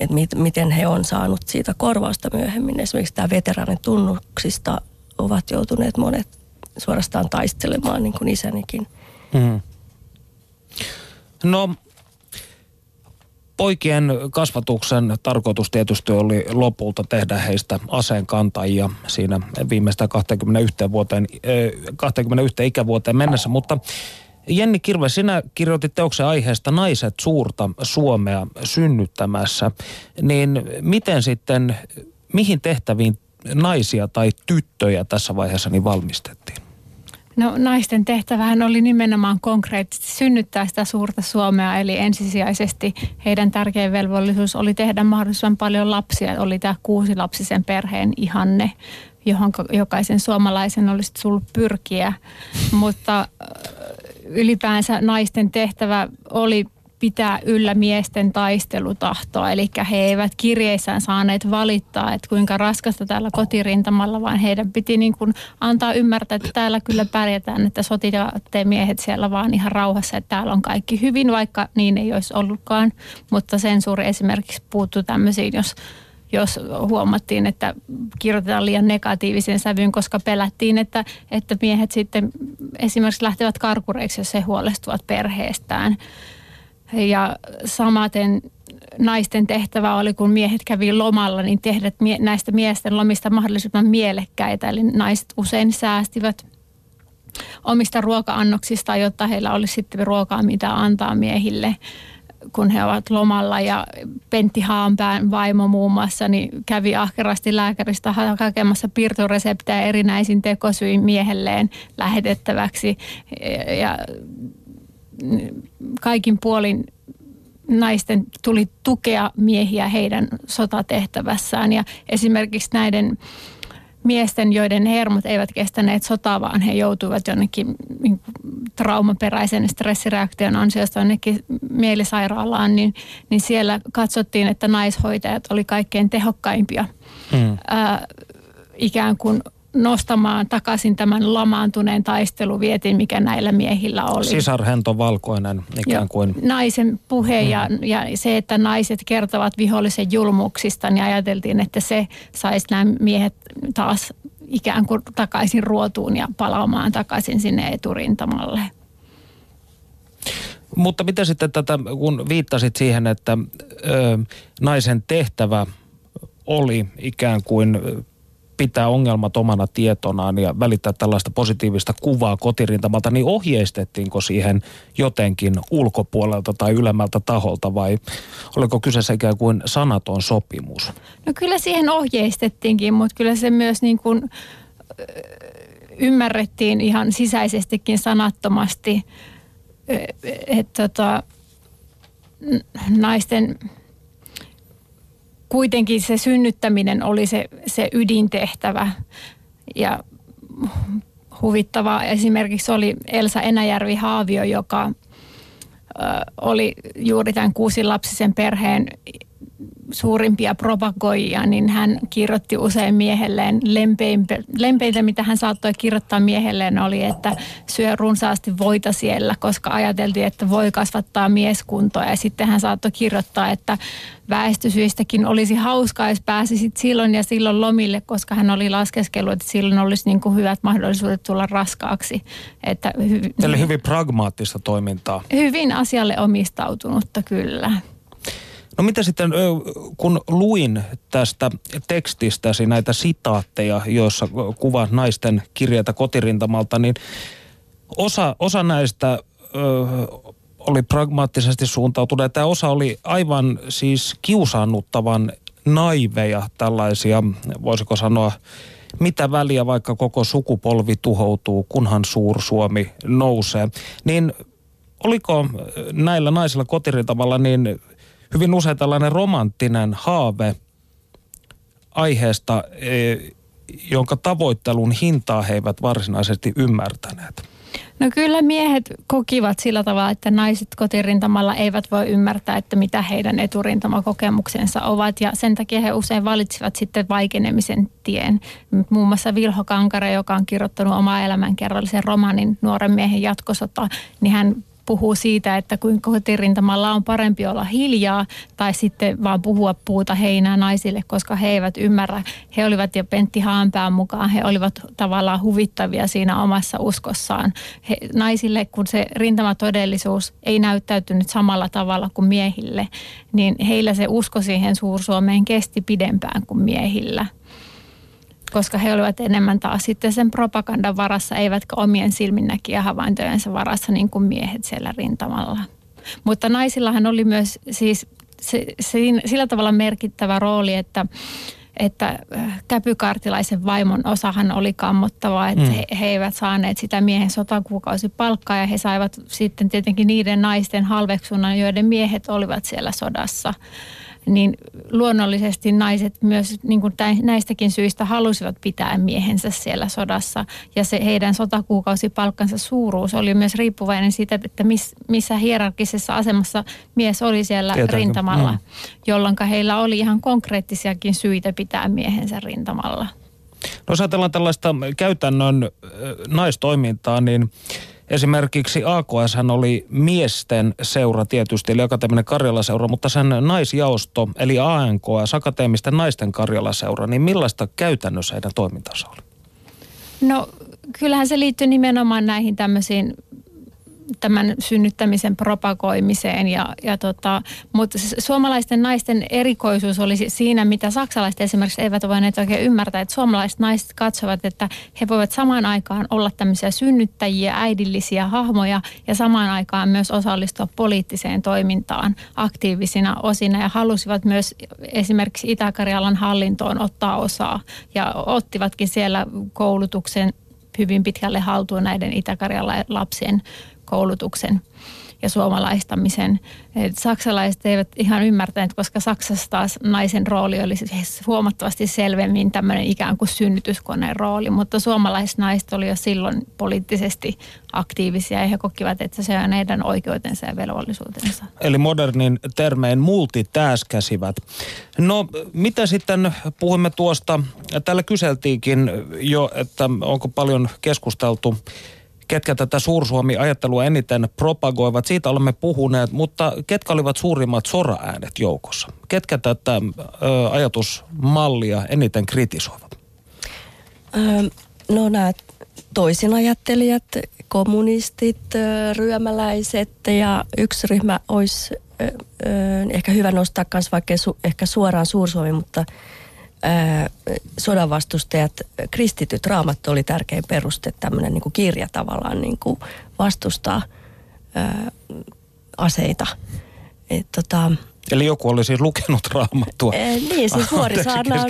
että mit, miten he on saanut siitä korvausta myöhemmin. Esimerkiksi tämä veteraanitunnuksista ovat joutuneet monet suorastaan taistelemaan, niin kuin isänikin. Mm. No, poikien kasvatuksen tarkoitus tietysti oli lopulta tehdä heistä aseenkantajia siinä viimeistään kaksikymmentäyksi, vuoteen, kaksikymmentäyksi ikävuoteen mennessä, mutta Jenni Kirves, sinä kirjoitit teoksen aiheesta Naiset suurta Suomea synnyttämässä, niin miten sitten, mihin tehtäviin naisia tai tyttöjä tässä vaiheessa niin valmistettiin? No naisten tehtävähän oli nimenomaan konkreettisesti synnyttää sitä suurta Suomea, eli ensisijaisesti heidän tärkein velvollisuus oli tehdä mahdollisimman paljon lapsia, oli tämä kuusilapsisen perheen ihanne, johon jokaisen suomalaisen olisi tullut pyrkiä, mutta ylipäänsä naisten tehtävä oli pitää yllä miesten taistelutahtoa, eli he eivät kirjeissään saaneet valittaa, että kuinka raskasta täällä kotirintamalla, vaan heidän piti niin kuin antaa ymmärtää, että täällä kyllä pärjätään, että sotilaat ja miehet siellä vaan ihan rauhassa, että täällä on kaikki hyvin, vaikka niin ei olisi ollutkaan, mutta sensuuri esimerkiksi puuttui tämmöisiin, jos jos huomattiin, että kirjoitetaan liian negatiivisen sävyyn, koska pelättiin, että, että miehet sitten esimerkiksi lähtevät karkureiksi, jos he huolestuvat perheestään. Ja samaten naisten tehtävä oli, kun miehet kävi lomalla, niin tehdä näistä miesten lomista mahdollisimman mielekkäitä, eli naiset usein säästivät omista ruoka-annoksista, jotta heillä olisi sitten ruokaa, mitä antaa miehille, kun he ovat lomalla, ja Pentti Haanpään vaimo muun muassa niin kävi ahkerasti lääkäristä hakemassa pirtureseptejä erinäisin tekosyin miehelleen lähetettäväksi. Ja kaikin puolin naisten tuli tukea miehiä heidän sotatehtävässään, ja esimerkiksi näiden miesten, joiden hermot eivät kestäneet sotaa, vaan he joutuivat jonnekin traumaperäisen stressireaktion ansiosta jonnekin mielisairaalaan, niin, niin siellä katsottiin, että naishoitajat oli kaikkein tehokkaimpia hmm. ää, ikään kuin nostamaan takaisin tämän lamaantuneen taisteluvietin, mikä näillä miehillä oli. Sisarhento valkoinen ikään kuin. Ja naisen puhe mm. ja, ja se, että naiset kertovat vihollisen julmuuksista, niin ajateltiin, että se saisi nämä miehet taas ikään kuin takaisin ruotuun ja palaamaan takaisin sinne eturintamalle. Mutta mitä sitten tätä, kun viittasit siihen, että ö, naisen tehtävä oli ikään kuin pitää ongelmat omana tietonaan ja välittää tällaista positiivista kuvaa kotirintamalta, niin ohjeistettiinko siihen jotenkin ulkopuolelta tai ylemmältä taholta vai oliko kyseessä ikään kuin sanaton sopimus? No kyllä siihen ohjeistettiinkin, mutta kyllä se myös niin kuin ymmärrettiin ihan sisäisestikin sanattomasti, että tota, naisten kuitenkin se synnyttäminen oli se, se ydintehtävä. Ja huvittavaa esimerkiksi oli Elsa Enäjärvi Haavio, joka ö, oli juuri tämän kuusilapsisen perheen suurimpia propagoijia, niin hän kirjoitti usein miehelleen lempeintä, lempeintä, mitä hän saattoi kirjoittaa miehelleen, oli, että syö runsaasti voita siellä, koska ajateltiin, että voi kasvattaa mieskuntoa. Ja sitten hän saattoi kirjoittaa, että väestösyistäkin olisi hauskaa, jos pääsisit silloin ja silloin lomille, koska hän oli laskeskellut, että silloin olisi niin kuin hyvät mahdollisuudet tulla raskaaksi. Että hy- Eli hyvin pragmaattista toimintaa. Hyvin asialle omistautunutta, kyllä. No mitä sitten, kun luin tästä tekstistäsi näitä sitaatteja, joissa kuvaat naisten kirjeitä kotirintamalta, niin osa, osa näistä ö, oli pragmaattisesti suuntautuneita ja osa oli aivan siis kiusaannuttavan naiveja tällaisia, voisiko sanoa, mitä väliä vaikka koko sukupolvi tuhoutuu, kunhan Suur-Suomi nousee. Niin oliko näillä naisilla kotirintamalla niin hyvin usein tällainen romanttinen haave aiheesta, jonka tavoittelun hintaa he eivät varsinaisesti ymmärtäneet? No kyllä miehet kokivat sillä tavalla, että naiset kotirintamalla eivät voi ymmärtää, että mitä heidän eturintamakokemuksensa ovat. Ja sen takia he usein valitsivat sitten vaikenemisen tien. Muun muassa Vilho Kankare, joka on kirjoittanut omaa elämänkerrallisen romanin Nuoren miehen jatkosota, niin hän puhuu siitä, että kuinka kotirintamalla on parempi olla hiljaa tai sitten vaan puhua puuta heinää naisille, koska he eivät ymmärrä. He olivat, ja Pentti Haanpään mukaan, he olivat tavallaan huvittavia siinä omassa uskossaan. He, naisille, kun se rintamatodellisuus ei näyttäytynyt samalla tavalla kuin miehille, niin heillä se usko siihen Suur-Suomeen kesti pidempään kuin miehillä. Koska he olivat enemmän taas sitten sen propagandan varassa, eivätkä omien silminnäkijä havaintojensa varassa niin kuin miehet siellä rintamalla. Mutta naisillahan oli myös siis se, se, sillä tavalla merkittävä rooli, että, että Käpykaartilaisen vaimon osahan oli kammottavaa, että mm. he, he eivät saaneet sitä miehen sotakuukausipalkkaa ja he saivat sitten tietenkin niiden naisten halveksunnan, joiden miehet olivat siellä sodassa. Niin luonnollisesti naiset myös niin kuin näistäkin syistä halusivat pitää miehensä siellä sodassa. Ja se heidän sotakuukausipalkkansa suuruus oli myös riippuvainen siitä, että miss, missä hierarkisessa asemassa mies oli siellä Tietäänkö? rintamalla, mm. jolloin heillä oli ihan konkreettisiakin syitä pitää miehensä rintamalla. No jos ajatellaan tällaista käytännön naistoimintaa, niin esimerkiksi A K S hän oli miesten seura tietysti, eli akateeminen Karjala-seura, mutta sen naisjaosto, eli A N K S, akateemisten naisten Karjala-seura, niin millaista käytännössä heidän toimintansa oli? No kyllähän se liittyy nimenomaan näihin tämmöisiin, tämän synnyttämisen propagoimiseen, ja, ja tota, mutta suomalaisten naisten erikoisuus oli siinä, mitä saksalaiset esimerkiksi eivät voineet oikein ymmärtää, että suomalaiset naiset katsovat, että he voivat samaan aikaan olla tämmöisiä synnyttäjiä, äidillisiä hahmoja ja samaan aikaan myös osallistua poliittiseen toimintaan aktiivisina osina ja halusivat myös esimerkiksi Itä-Karjalan hallintoon ottaa osaa ja ottivatkin siellä koulutuksen hyvin pitkälle haltuun näiden Itä-Karjalan lapsien koulutuksen ja suomalaistamisen. Saksalaiset eivät ihan ymmärtäneet, koska Saksassa taas naisen rooli oli huomattavasti selvemmin tämmöinen ikään kuin synnytyskoneen rooli, mutta suomalaisnaiset oli jo silloin poliittisesti aktiivisia ja he kokivat, että se on heidän oikeutensa ja velvollisuutensa. Eli modernin termein multitaskäsivät. No mitä sitten puhumme tuosta, täällä kyseltiinkin jo, että onko paljon keskusteltu ketkä tätä Suur-Suomi-ajattelua eniten propagoivat, siitä olemme puhuneet, mutta ketkä olivat suurimmat soraäänet joukossa? Ketkä tätä ö, ajatusmallia eniten kritisoivat? Öö, no nämä toisinajattelijat, kommunistit, ryömäläiset ja yksi ryhmä olisi ö, ö, ehkä hyvä nostaa myös, vaikka su, ehkä suoraan Suur-Suomi, mutta ää, sodan vastustajat, kristityt, Raamattu oli tärkein peruste, tämmöinen niin kuin kirja tavallaan niin kuin vastustaa ää, aseita. Et, tota, Eli joku oli siis lukenut Raamattua. Ää, niin, siis vuorisaarnaan,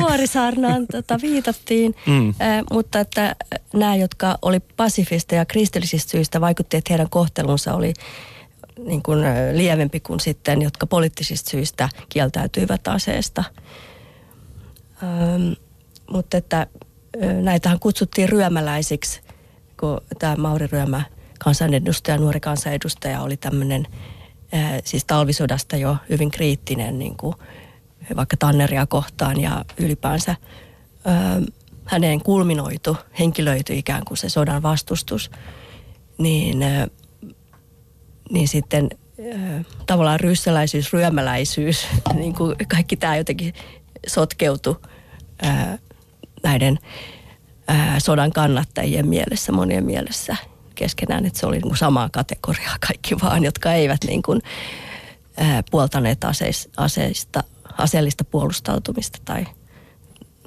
vuorisaarnaan tota, viitattiin, mm. ää, mutta että nämä, jotka oli pasifisteja kristillisistä syistä, vaikutti, että heidän kohtelunsa oli niin kuin lievempi kuin sitten, jotka poliittisista syistä kieltäytyivät aseesta. Ähm, mutta että näitähän kutsuttiin ryömäläisiksi, kun tämä Mauri Ryömä, kansanedustaja, nuori kansanedustaja, oli tämmöinen, äh, siis talvisodasta jo hyvin kriittinen, niin kuin vaikka Tanneria kohtaan ja ylipäänsä äh, häneen kulminoitu, henkilöity ikään kuin se sodan vastustus, niin äh, niin sitten äh, tavallaan ryssäläisyys, ryömäläisyys, niin kuin kaikki tämä jotenkin sotkeutui äh, näiden äh, sodan kannattajien mielessä, monien mielessä keskenään, että se oli niin kuin samaa kategoriaa kaikki vaan, jotka eivät niin kuin, äh, puoltaneet aseis, aseista, aseellista puolustautumista tai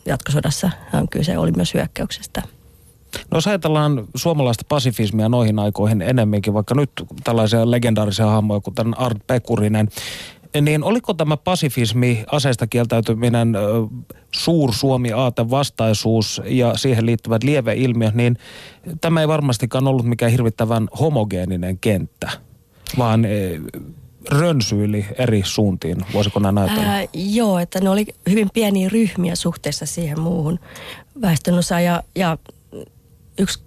jatkosodassa on kyse oli myös hyökkäyksestä. No jos ajatellaan suomalaista pasifismia noihin aikoihin enemmänkin, vaikka nyt tällaisia legendaarisia hahmoja kuten Arndt Pekurinen, niin oliko tämä pasifismi, aseista kieltäytyminen, Suur-Suomi-aate, vastaisuus ja siihen liittyvät lieveilmiöt, niin tämä ei varmastikaan ollut mikään hirvittävän homogeeninen kenttä, vaan rönsyili eri suuntiin, voisiko nämä näytellä? Ää, joo, että ne oli hyvin pieniä ryhmiä suhteessa siihen muuhun väestönosaan ja, ja yksi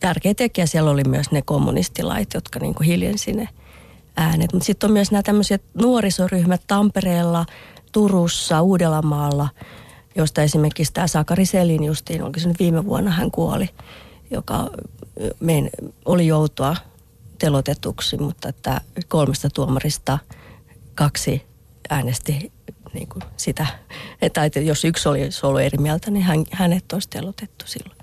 tärkeä tekijä siellä oli myös ne kommunistilait, jotka niin kuin hiljensi ne äänet. Mutta sitten on myös nämä tämmöiset nuorisoryhmät Tampereella, Turussa, Uudellamaalla, josta esimerkiksi tämä Sakari Selin justiin, onko se nyt viime vuonna hän kuoli, joka mein, oli joutua telotetuksi, mutta että kolmesta tuomarista kaksi äänesti niin kuin sitä. Tai jos yksi oli ollut eri mieltä, niin hän, hänet olisi telotettu silloin.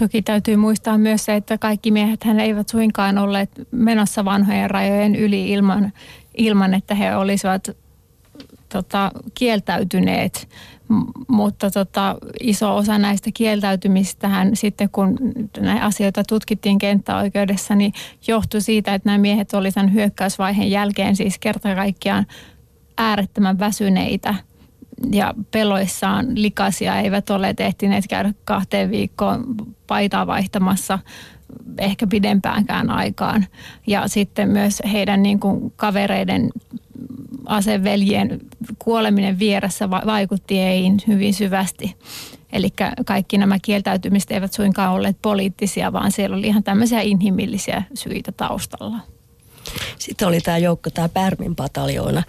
Toki täytyy muistaa myös se, että kaikki miehethän eivät suinkaan olleet menossa vanhojen rajojen yli ilman, ilman että he olisivat tota, kieltäytyneet. M- mutta tota, iso osa näistä kieltäytymistähän sitten, kun näitä asioita tutkittiin kenttäoikeudessa, niin johtui siitä, että nämä miehet olivat tämän hyökkäysvaiheen jälkeen siis kerta kaikkiaan äärettömän väsyneitä. Ja peloissaan likaisia, eivät ole ehtineet käydä kahteen viikkoon paitaa vaihtamassa ehkä pidempäänkään aikaan. Ja sitten myös heidän niin kuin kavereiden aseveljien kuoleminen vieressä vaikutti heihin hyvin syvästi. Eli kaikki nämä kieltäytymiset eivät suinkaan olleet poliittisia, vaan siellä oli ihan tämmöisiä inhimillisiä syitä taustalla. Sitten oli tämä joukko, tämä Pärmin pataljoona,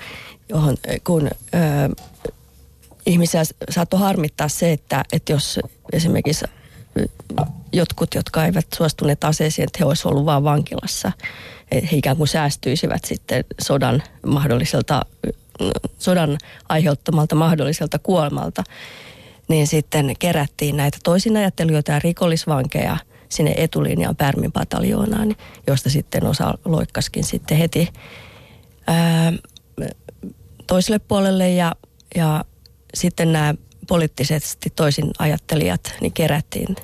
johon kun Öö, ihmisiä saattoi harmittaa se, että, että jos esimerkiksi jotkut, jotka eivät suostuneet aseisiin, että he olisivat olleet vaan vankilassa. He ikään kuin säästyisivät sitten sodan mahdolliselta, sodan aiheuttamalta mahdolliselta kuolemalta. Niin sitten kerättiin näitä toisinajattelijoita ja rikollisvankeja sinne etulinjaan Pärmin pataljoonaan, josta sitten osa loikkasikin sitten heti ää, toiselle puolelle ja, ja sitten nämä poliittisesti toisin ajattelijat niin kerättiin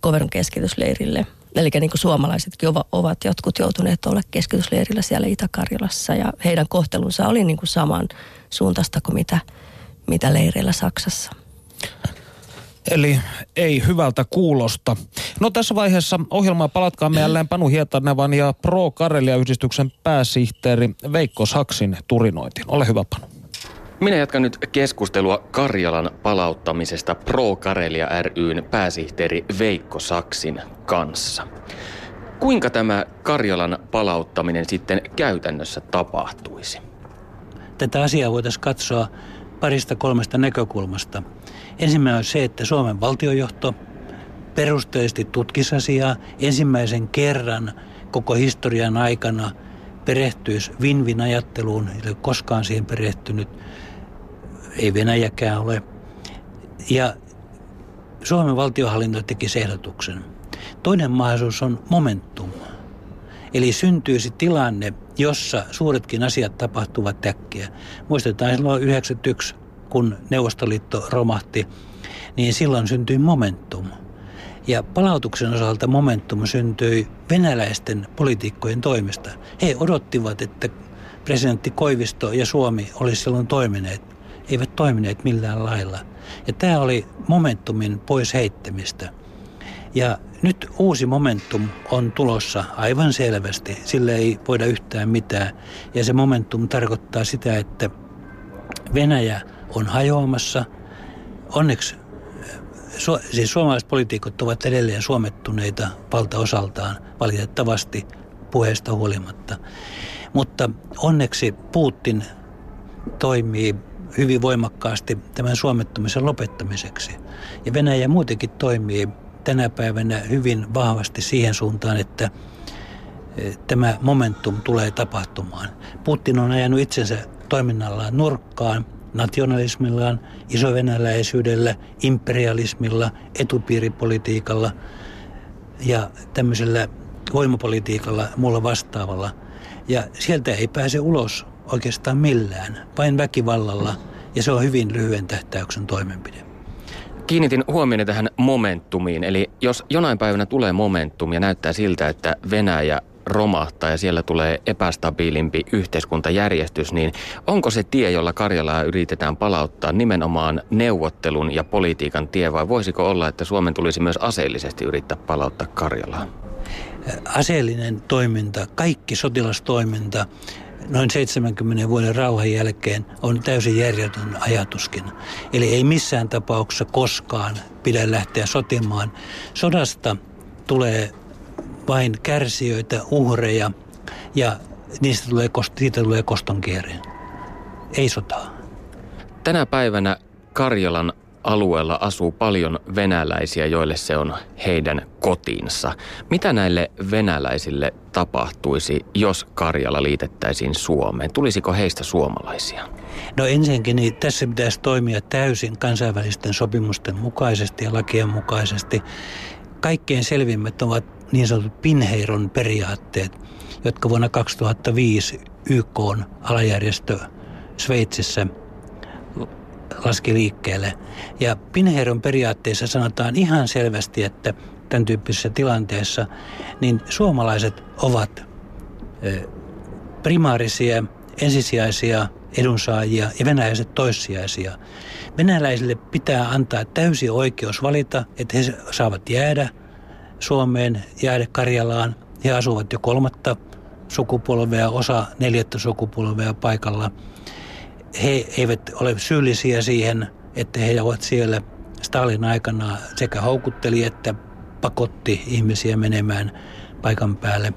Koveron keskitysleirille. Eli niin kuin suomalaisetkin ovat jotkut joutuneet olla keskitysleirillä siellä Itä-Karjalassa. Ja heidän kohtelunsa oli niin kuin saman suuntaista kuin mitä, mitä leireillä Saksassa. Eli ei hyvältä kuulosta. No tässä vaiheessa ohjelmaa palatkaamme jälleen Panu Hietanevan ja Pro-Karelia-yhdistyksen pääsihteeri Veikko Saksin turinointiin. Ole hyvä, Panu. Minä jatkan nyt keskustelua Karjalan palauttamisesta Pro-Karelia ry:n pääsihteeri Veikko Saksin kanssa. Kuinka tämä Karjalan palauttaminen sitten käytännössä tapahtuisi? Tätä asiaa voitaisiin katsoa parista kolmesta näkökulmasta. Ensimmäinen on se, että Suomen valtiojohto perusteellisesti tutkisi asiaa ensimmäisen kerran koko historian aikana, perehtyisi win-win-ajatteluun, ei ole koskaan siihen perehtynyt, ei Venäjäkään ole. Ja Suomen valtiohallinto tekisi ehdotuksen. Toinen mahdollisuus on momentum. Eli syntyisi tilanne, jossa suuretkin asiat tapahtuvat äkkiä. Muistetaan silloin yhdeksänkymmentäyksi kun Neuvostoliitto romahti, niin silloin syntyi momentum. Ja palautuksen osalta momentum syntyi venäläisten poliitikkojen toimesta. He odottivat, että presidentti Koivisto ja Suomi olisi silloin toimineet. Eivät toimineet millään lailla. Ja tämä oli momentumin pois heittämistä. Ja nyt uusi momentum on tulossa aivan selvästi. Sille ei voida yhtään mitään. Ja se momentum tarkoittaa sitä, että Venäjä on hajoamassa. Onneksi su- siis suomalaiset poliitikot ovat edelleen suomettuneita valtaosaltaan, valitettavasti puheesta huolimatta. Mutta onneksi Putin toimii hyvin voimakkaasti tämän suomettumisen lopettamiseksi. Ja Venäjä muutenkin toimii tänä päivänä hyvin vahvasti siihen suuntaan, että tämä momentum tulee tapahtumaan. Putin on ajanut itsensä toiminnallaan nurkkaan, nationalismillaan, isovenäläisyydellä, imperialismilla, etupiiripolitiikalla ja tämmöisellä voimapolitiikalla muulla vastaavalla. Ja sieltä ei pääse ulos oikeastaan millään, vain väkivallalla, ja se on hyvin lyhyen tähtäyksen toimenpide. Kiinnitin huomioon tähän momentumiin, eli jos jonain päivänä tulee momentum ja näyttää siltä, että Venäjä romahtaa ja siellä tulee epästabiilimpi yhteiskuntajärjestys, niin onko se tie, jolla Karjalaa yritetään palauttaa, nimenomaan neuvottelun ja politiikan tie, vai voisiko olla, että Suomen tulisi myös aseellisesti yrittää palauttaa Karjalaa? Aseellinen toiminta, kaikki sotilastoiminta noin seitsemänkymmenen vuoden rauhan jälkeen on täysin järjetön ajatuskin. Eli ei missään tapauksessa koskaan pidä lähteä sotimaan. Sodasta tulee vain kärsijöitä, uhreja, ja niistä tulee, siitä tulee kostonkierre. Ei sotaa. Tänä päivänä Karjalan alueella asuu paljon venäläisiä, joille se on heidän kotinsa. Mitä näille venäläisille tapahtuisi, jos Karjala liitettäisiin Suomeen? Tulisiko heistä suomalaisia? No ensinnäkin niin tässä pitäisi toimia täysin kansainvälisten sopimusten mukaisesti ja lakien mukaisesti. Kaikkein selvimmät ovat niin sanotut Pinheiron periaatteet, jotka vuonna kaksituhattaviisi Y K:n alajärjestö Sveitsissä laski liikkeelle. Ja Pinheiron periaatteessa sanotaan ihan selvästi, että tämän tyyppisessä tilanteessa niin suomalaiset ovat primaarisia, ensisijaisia edunsaajia ja venäläiset toissijaisia. Venäläisille pitää antaa täysi oikeus valita, että he saavat jäädä Suomeen, jäädä Karjalaan. He asuvat jo kolmatta sukupolvea, osa neljättä sukupolvea paikalla. He eivät ole syyllisiä siihen, että he ovat siellä. Stalin aikana sekä houkutteli että pakotti ihmisiä menemään paikan päälle.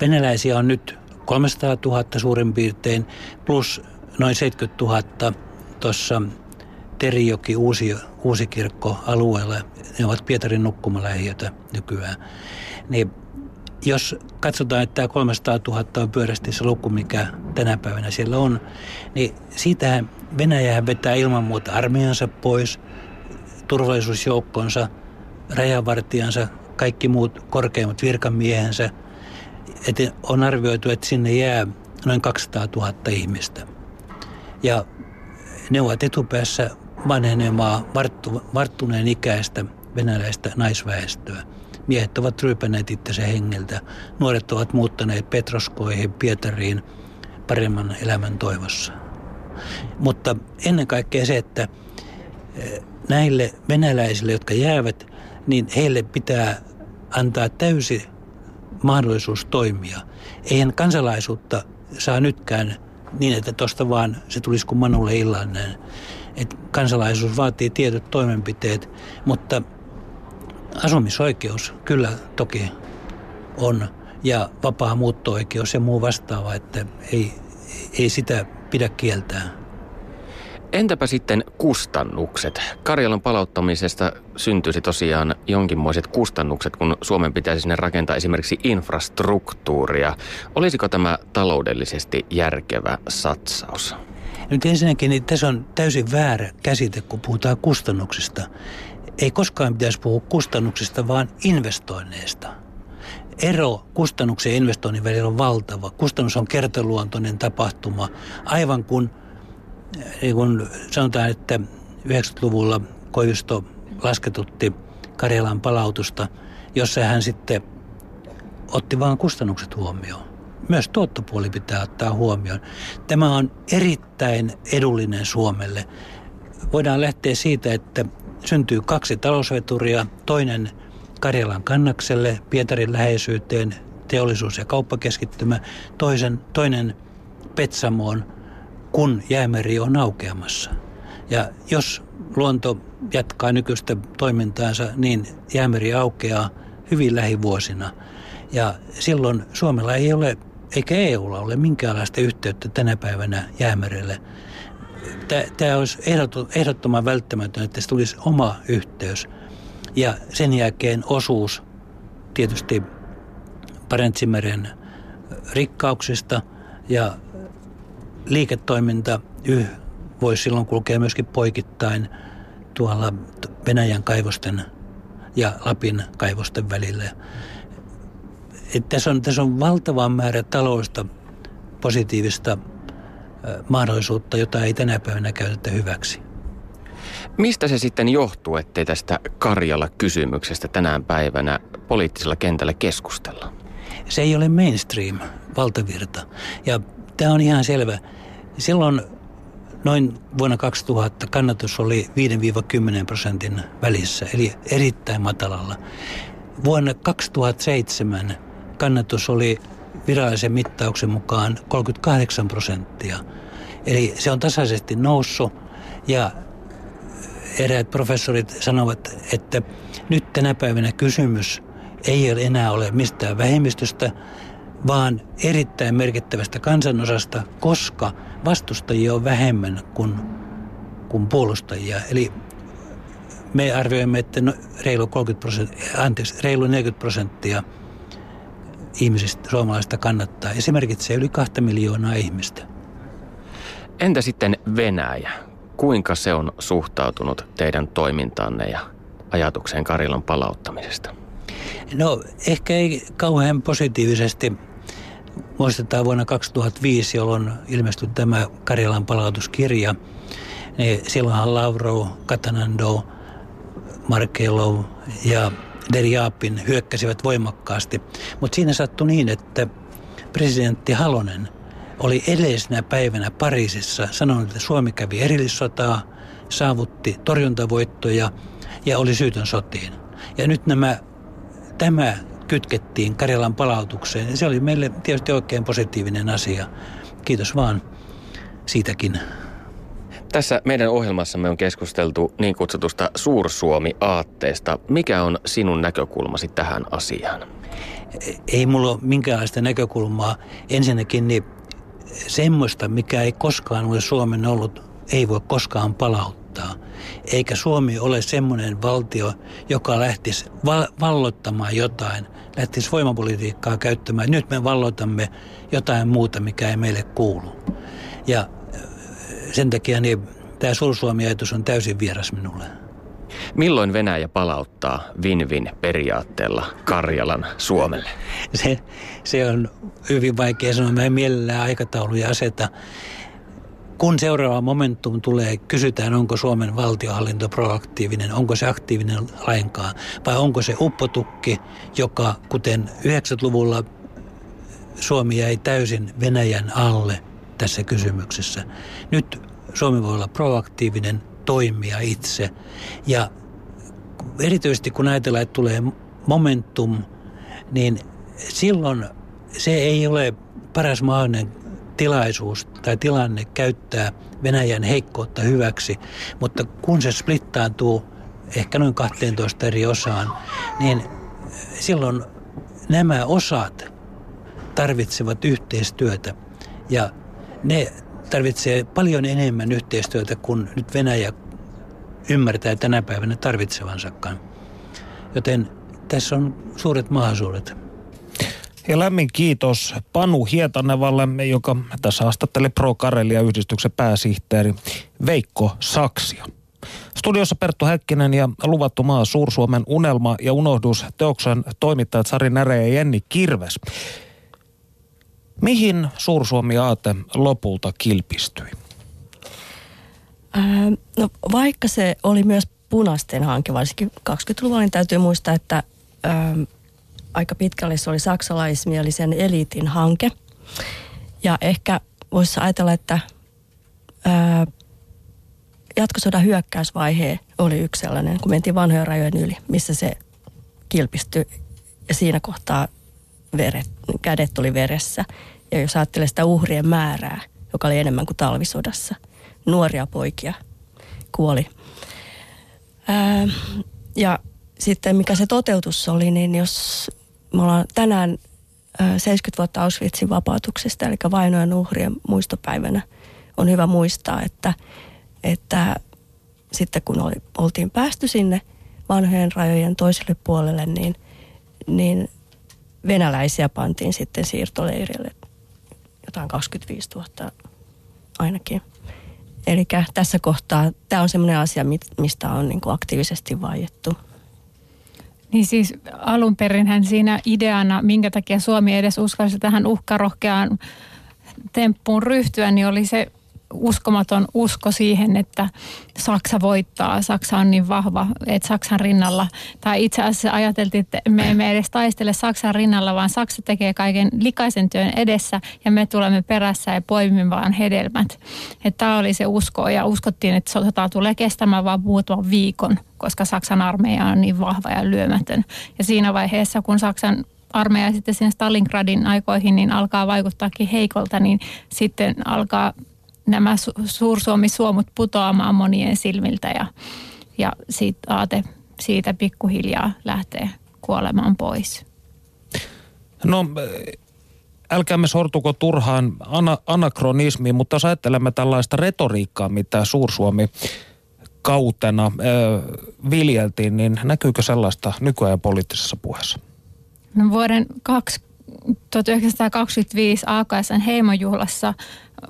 Venäläisiä on nyt kolmesataatuhatta suurin piirtein, plus noin seitsemänkymmentätuhatta tuossa Terijoki Uusikirkko alueella. Ne ovat Pietarin nukkumalähiötä nykyään. Niin jos katsotaan, että tämä kolmesataatuhatta on pyörästi se luku, mikä tänä päivänä siellä on, niin siitähän Venäjähän vetää ilman muuta armeijansa pois, turvallisuusjoukkonsa, rajavartijansa, kaikki muut korkeimmat virkamiehensä. Et on arvioitu, että sinne jää noin kaksisataatuhatta ihmistä. Ja ne ovat etupäässä vanhenemaa varttu, varttuneen ikäistä venäläistä naisväestöä. Miehet ovat ryypäneet itsensä hengeltä. Nuoret ovat muuttaneet Petroskoihin, Pietariin paremman elämän toivossa. Mutta ennen kaikkea se, että näille venäläisille, jotka jäävät, niin heille pitää antaa täysi mahdollisuus toimia. Eihän kansalaisuutta saa nytkään niin, että tuosta vaan se tulisi kuin manulle illanen. Että kansalaisuus vaatii tietyt toimenpiteet, mutta asumisoikeus kyllä toki on, ja vapaa muutto-oikeus ja muu vastaava, että ei, ei sitä pidä kieltää. Entäpä sitten kustannukset? Karjalan palauttamisesta syntyisi tosiaan jonkinmoiset kustannukset, kun Suomen pitäisi sinne rakentaa esimerkiksi infrastruktuuria. Olisiko tämä taloudellisesti järkevä satsaus? Nyt ensinnäkin niin tässä on täysin väärä käsite, kun puhutaan kustannuksista. Ei koskaan pitäisi puhua kustannuksista, vaan investoinneista. Ero kustannuksen ja investoinnin välillä on valtava. Kustannus on kertaluontoinen tapahtuma, aivan kun niin kun sanotaan, että yhdeksänkymmentäluvulla Koivisto lasketutti Karjalan palautusta, jossa hän sitten otti vaan kustannukset huomioon. Myös tuottopuoli pitää ottaa huomioon. Tämä on erittäin edullinen Suomelle. Voidaan lähteä siitä, että syntyy kaksi talousveturia, toinen Karjalan kannakselle, Pietarin läheisyyteen, teollisuus- ja kauppakeskittymä, toisen, toinen Petsamoon, kun jäämeri on aukeamassa. Ja jos luonto jatkaa nykyistä toimintaansa, niin jäämeri aukeaa hyvin lähivuosina. Ja silloin Suomella ei ole, eikä E U:lla ole minkäänlaista yhteyttä tänä päivänä jäämerelle. Tämä olisi ehdottoman välttämätöntä, että se tulisi oma yhteys. Ja sen jälkeen osuus tietysti Barentsinmeren rikkauksista ja liiketoiminta voisi silloin kulkea myöskin poikittain tuolla Venäjän kaivosten ja Lapin kaivosten välillä. Et tässä on, tässä on valtava määrä taloudellista positiivista mahdollisuutta, jota ei tänä päivänä käytetä hyväksi. Mistä se sitten johtuu, ettei tästä Karjala-kysymyksestä tänään päivänä poliittisella kentällä keskustella? Se ei ole mainstream, valtavirta. Ja tämä on ihan selvä. Silloin noin vuonna kaksituhatta kannatus oli viidestä kymmeneen prosentin välissä, eli erittäin matalalla. Vuonna kaksituhattaseitsemän kannatus oli virallisen mittauksen mukaan kolmekymmentäkahdeksan prosenttia. Eli se on tasaisesti noussut ja eräät professorit sanovat, että nyt tänä päivänä kysymys ei enää ole mistään vähemmistöstä, vaan erittäin merkittävästä kansanosasta, koska vastustajia on vähemmän kuin, kuin puolustajia. Eli me arvioimme, että no, reilu, kolmekymmentä prosenttia, anteeksi, reilu neljäkymmentä prosenttia ihmisistä, suomalaisista kannattaa. Ja se merkitsee yli kahta miljoonaa ihmistä. Entä sitten Venäjä? Kuinka se on suhtautunut teidän toimintaanne ja ajatukseen Karjalan palauttamisesta? No ehkä ei kauhean positiivisesti. Muistetaan vuonna kaksituhattaviisi, jolloin ilmestyi tämä Karjalan palautuskirja. Niin silloinhan Lauro, Katanando, Markelov ja Der Jaapin hyökkäsivät voimakkaasti. Mutta siinä sattui niin, että presidentti Halonen oli edellisenä päivänä Pariisissa sanonut, että Suomi kävi erillissotaa, saavutti torjuntavoittoja ja oli syytön sotiin. Ja nyt nämä, tämä kytkettiin Karjalan palautukseen. Se oli meille tietysti oikein positiivinen asia. Kiitos vaan siitäkin. Tässä meidän ohjelmassamme on keskusteltu niin kutsutusta Suur-Suomi-aatteesta. Mikä on sinun näkökulmasi tähän asiaan? Ei mulla ole minkäänlaista näkökulmaa. Ensinnäkin niin semmoista, mikä ei koskaan ole Suomen ollut, ei voi koskaan palauttaa. Eikä Suomi ole semmoinen valtio, joka lähtisi val- valloittamaan jotain, lähtisi voimapolitiikkaa käyttämään. Nyt me valloitamme jotain muuta, mikä ei meille kuulu. Ja sen takia niin tämä Suur-Suomi-ajatus on täysin vieras minulle. Milloin Venäjä palauttaa win-win periaatteella Karjalan Suomelle? Se, se on hyvin vaikea sanoa. Mä en mielellään aikatauluja aseta. Kun seuraava momentum tulee, kysytään, onko Suomen valtiohallinto proaktiivinen, onko se aktiivinen lainkaan, vai onko se uppotukki, joka kuten yhdeksänkymmentäluvulla Suomi jäi täysin Venäjän alle tässä kysymyksessä. Nyt Suomi voi olla proaktiivinen, toimia itse. Ja erityisesti kun ajatellaan, että tulee momentum, niin silloin se ei ole paras mahdollinen tilaisuus tai tilanne käyttää Venäjän heikkoutta hyväksi. Mutta kun se splittaantuu ehkä noin kahteentoista eri osaan, niin silloin nämä osat tarvitsevat yhteistyötä ja ne tarvitsee paljon enemmän yhteistyötä kuin nyt Venäjä ymmärtää tänä päivänä tarvitsevansakaan. Joten tässä on suuret mahdollisuudet. Ja lämmin kiitos Panu Hietanevalle, joka tässä haastatteli Pro-Karelia yhdistyksen pääsihteeri Veikko Saksia. Studiossa Perttu Häkkinen ja Luvattu maa Suur-Suomen unelma ja unohdus teoksen toimittajat Sari Näre ja Jenni Kirves. Mihin Suur-Suomi-aate lopulta kilpistyi? No, vaikka se oli myös punaisten hanke, varsinkin kaksikymmentäluvulla, niin täytyy muistaa, että ö, aika pitkälle se oli saksalaismielisen eliitin hanke. Ja ehkä voisi ajatella, että ö, jatkosodan hyökkäysvaihe oli yksi sellainen, kun mentiin vanhojen rajojen yli, missä se kilpistyi ja siinä kohtaa veret, kädet tuli veressä. Ja jos ajattelee sitä uhrien määrää, joka oli enemmän kuin talvisodassa, nuoria poikia kuoli. Ää, ja sitten mikä se toteutus oli, niin jos me ollaan tänään seitsemänkymmentä vuotta Auschwitzin vapautuksesta, eli vainojen uhrien muistopäivänä, on hyvä muistaa, että, että sitten kun oli, oltiin päästy sinne vanhojen rajojen toiselle puolelle, niin, niin venäläisiä pantiin sitten siirtoleirille jotain kaksikymmentäviisituhatta ainakin. Eli tässä kohtaa tämä on semmoinen asia, mistä on niin kuin aktiivisesti vaiettu. Niin siis alun perinhän siinä ideana, minkä takia Suomi edes uskalsi tähän uhkarohkeaan temppuun ryhtyä, niin oli se uskomaton usko siihen, että Saksa voittaa, Saksa on niin vahva, että Saksan rinnalla, tai itse asiassa ajateltiin, että me emme edes taistele Saksan rinnalla, vaan Saksa tekee kaiken likaisen työn edessä ja me tulemme perässä ja poimimme vaan hedelmät. Että tämä oli se usko ja uskottiin, että sota tulee kestämään vaan muutaman viikon, koska Saksan armeija on niin vahva ja lyömätön. Ja siinä vaiheessa, kun Saksan armeija sitten sinne Stalingradin aikoihin niin alkaa vaikuttaakin heikolta, niin sitten alkaa nämä Suur-Suomi-suomut putoamaan monien silmiltä ja, ja siitä, aate siitä pikkuhiljaa lähtee kuolemaan pois. No, älkäämme sortuko turhaan ana- anakronismiin, mutta jos ajattelemme tällaista retoriikkaa, mitä Suur-Suomi kautena ö, viljeltiin, niin näkyykö sellaista nykyajan poliittisessa puheessa? No, vuoden tuhatyhdeksänsataakaksikymmentäviisi A K S:n heimojuhlassa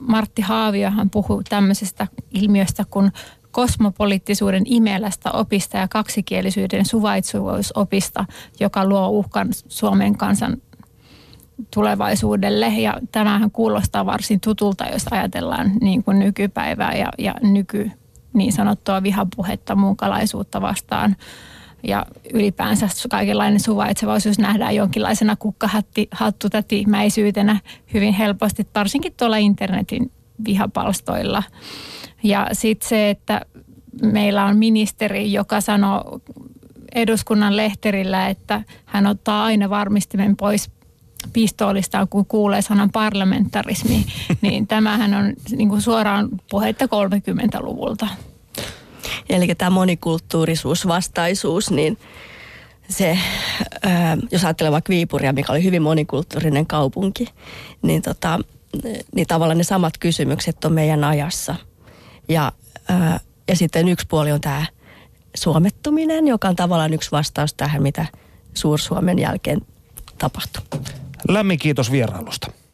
Martti Haaviohan puhui tämmöisestä ilmiöstä kuin kosmopoliittisuuden imelästä opista ja kaksikielisyyden suvaitsuvuusopista, joka luo uhkan Suomen kansan tulevaisuudelle. Ja tämähän kuulostaa varsin tutulta, jos ajatellaan niin kuin nykypäivää ja, ja nyky niin sanottua vihapuhetta muukalaisuutta vastaan. Ja ylipäänsä kaikenlainen suvaitsevaisuus nähdään jonkinlaisena kukkahattutätimäisyytenä hyvin helposti, varsinkin tuolla internetin vihapalstoilla. Ja sitten se, että meillä on ministeri, joka sanoo eduskunnan lehterillä, että hän ottaa aina varmistimen pois pistoolistaan, kun kuulee sanan parlamentarismi, niin tämähän on niin kuin suoraan puhetta kolmekymmentäluvulta. Eli tämä monikulttuurisuus, vastaisuus, niin se, jos ajattelee vaikka Viipuria, mikä oli hyvin monikulttuurinen kaupunki, niin, tota, niin tavallaan ne samat kysymykset on meidän ajassa. Ja, ja sitten yksi puoli on tämä suomettuminen, joka on tavallaan yksi vastaus tähän, mitä Suur-Suomen jälkeen tapahtui. Lämmin kiitos vierailusta.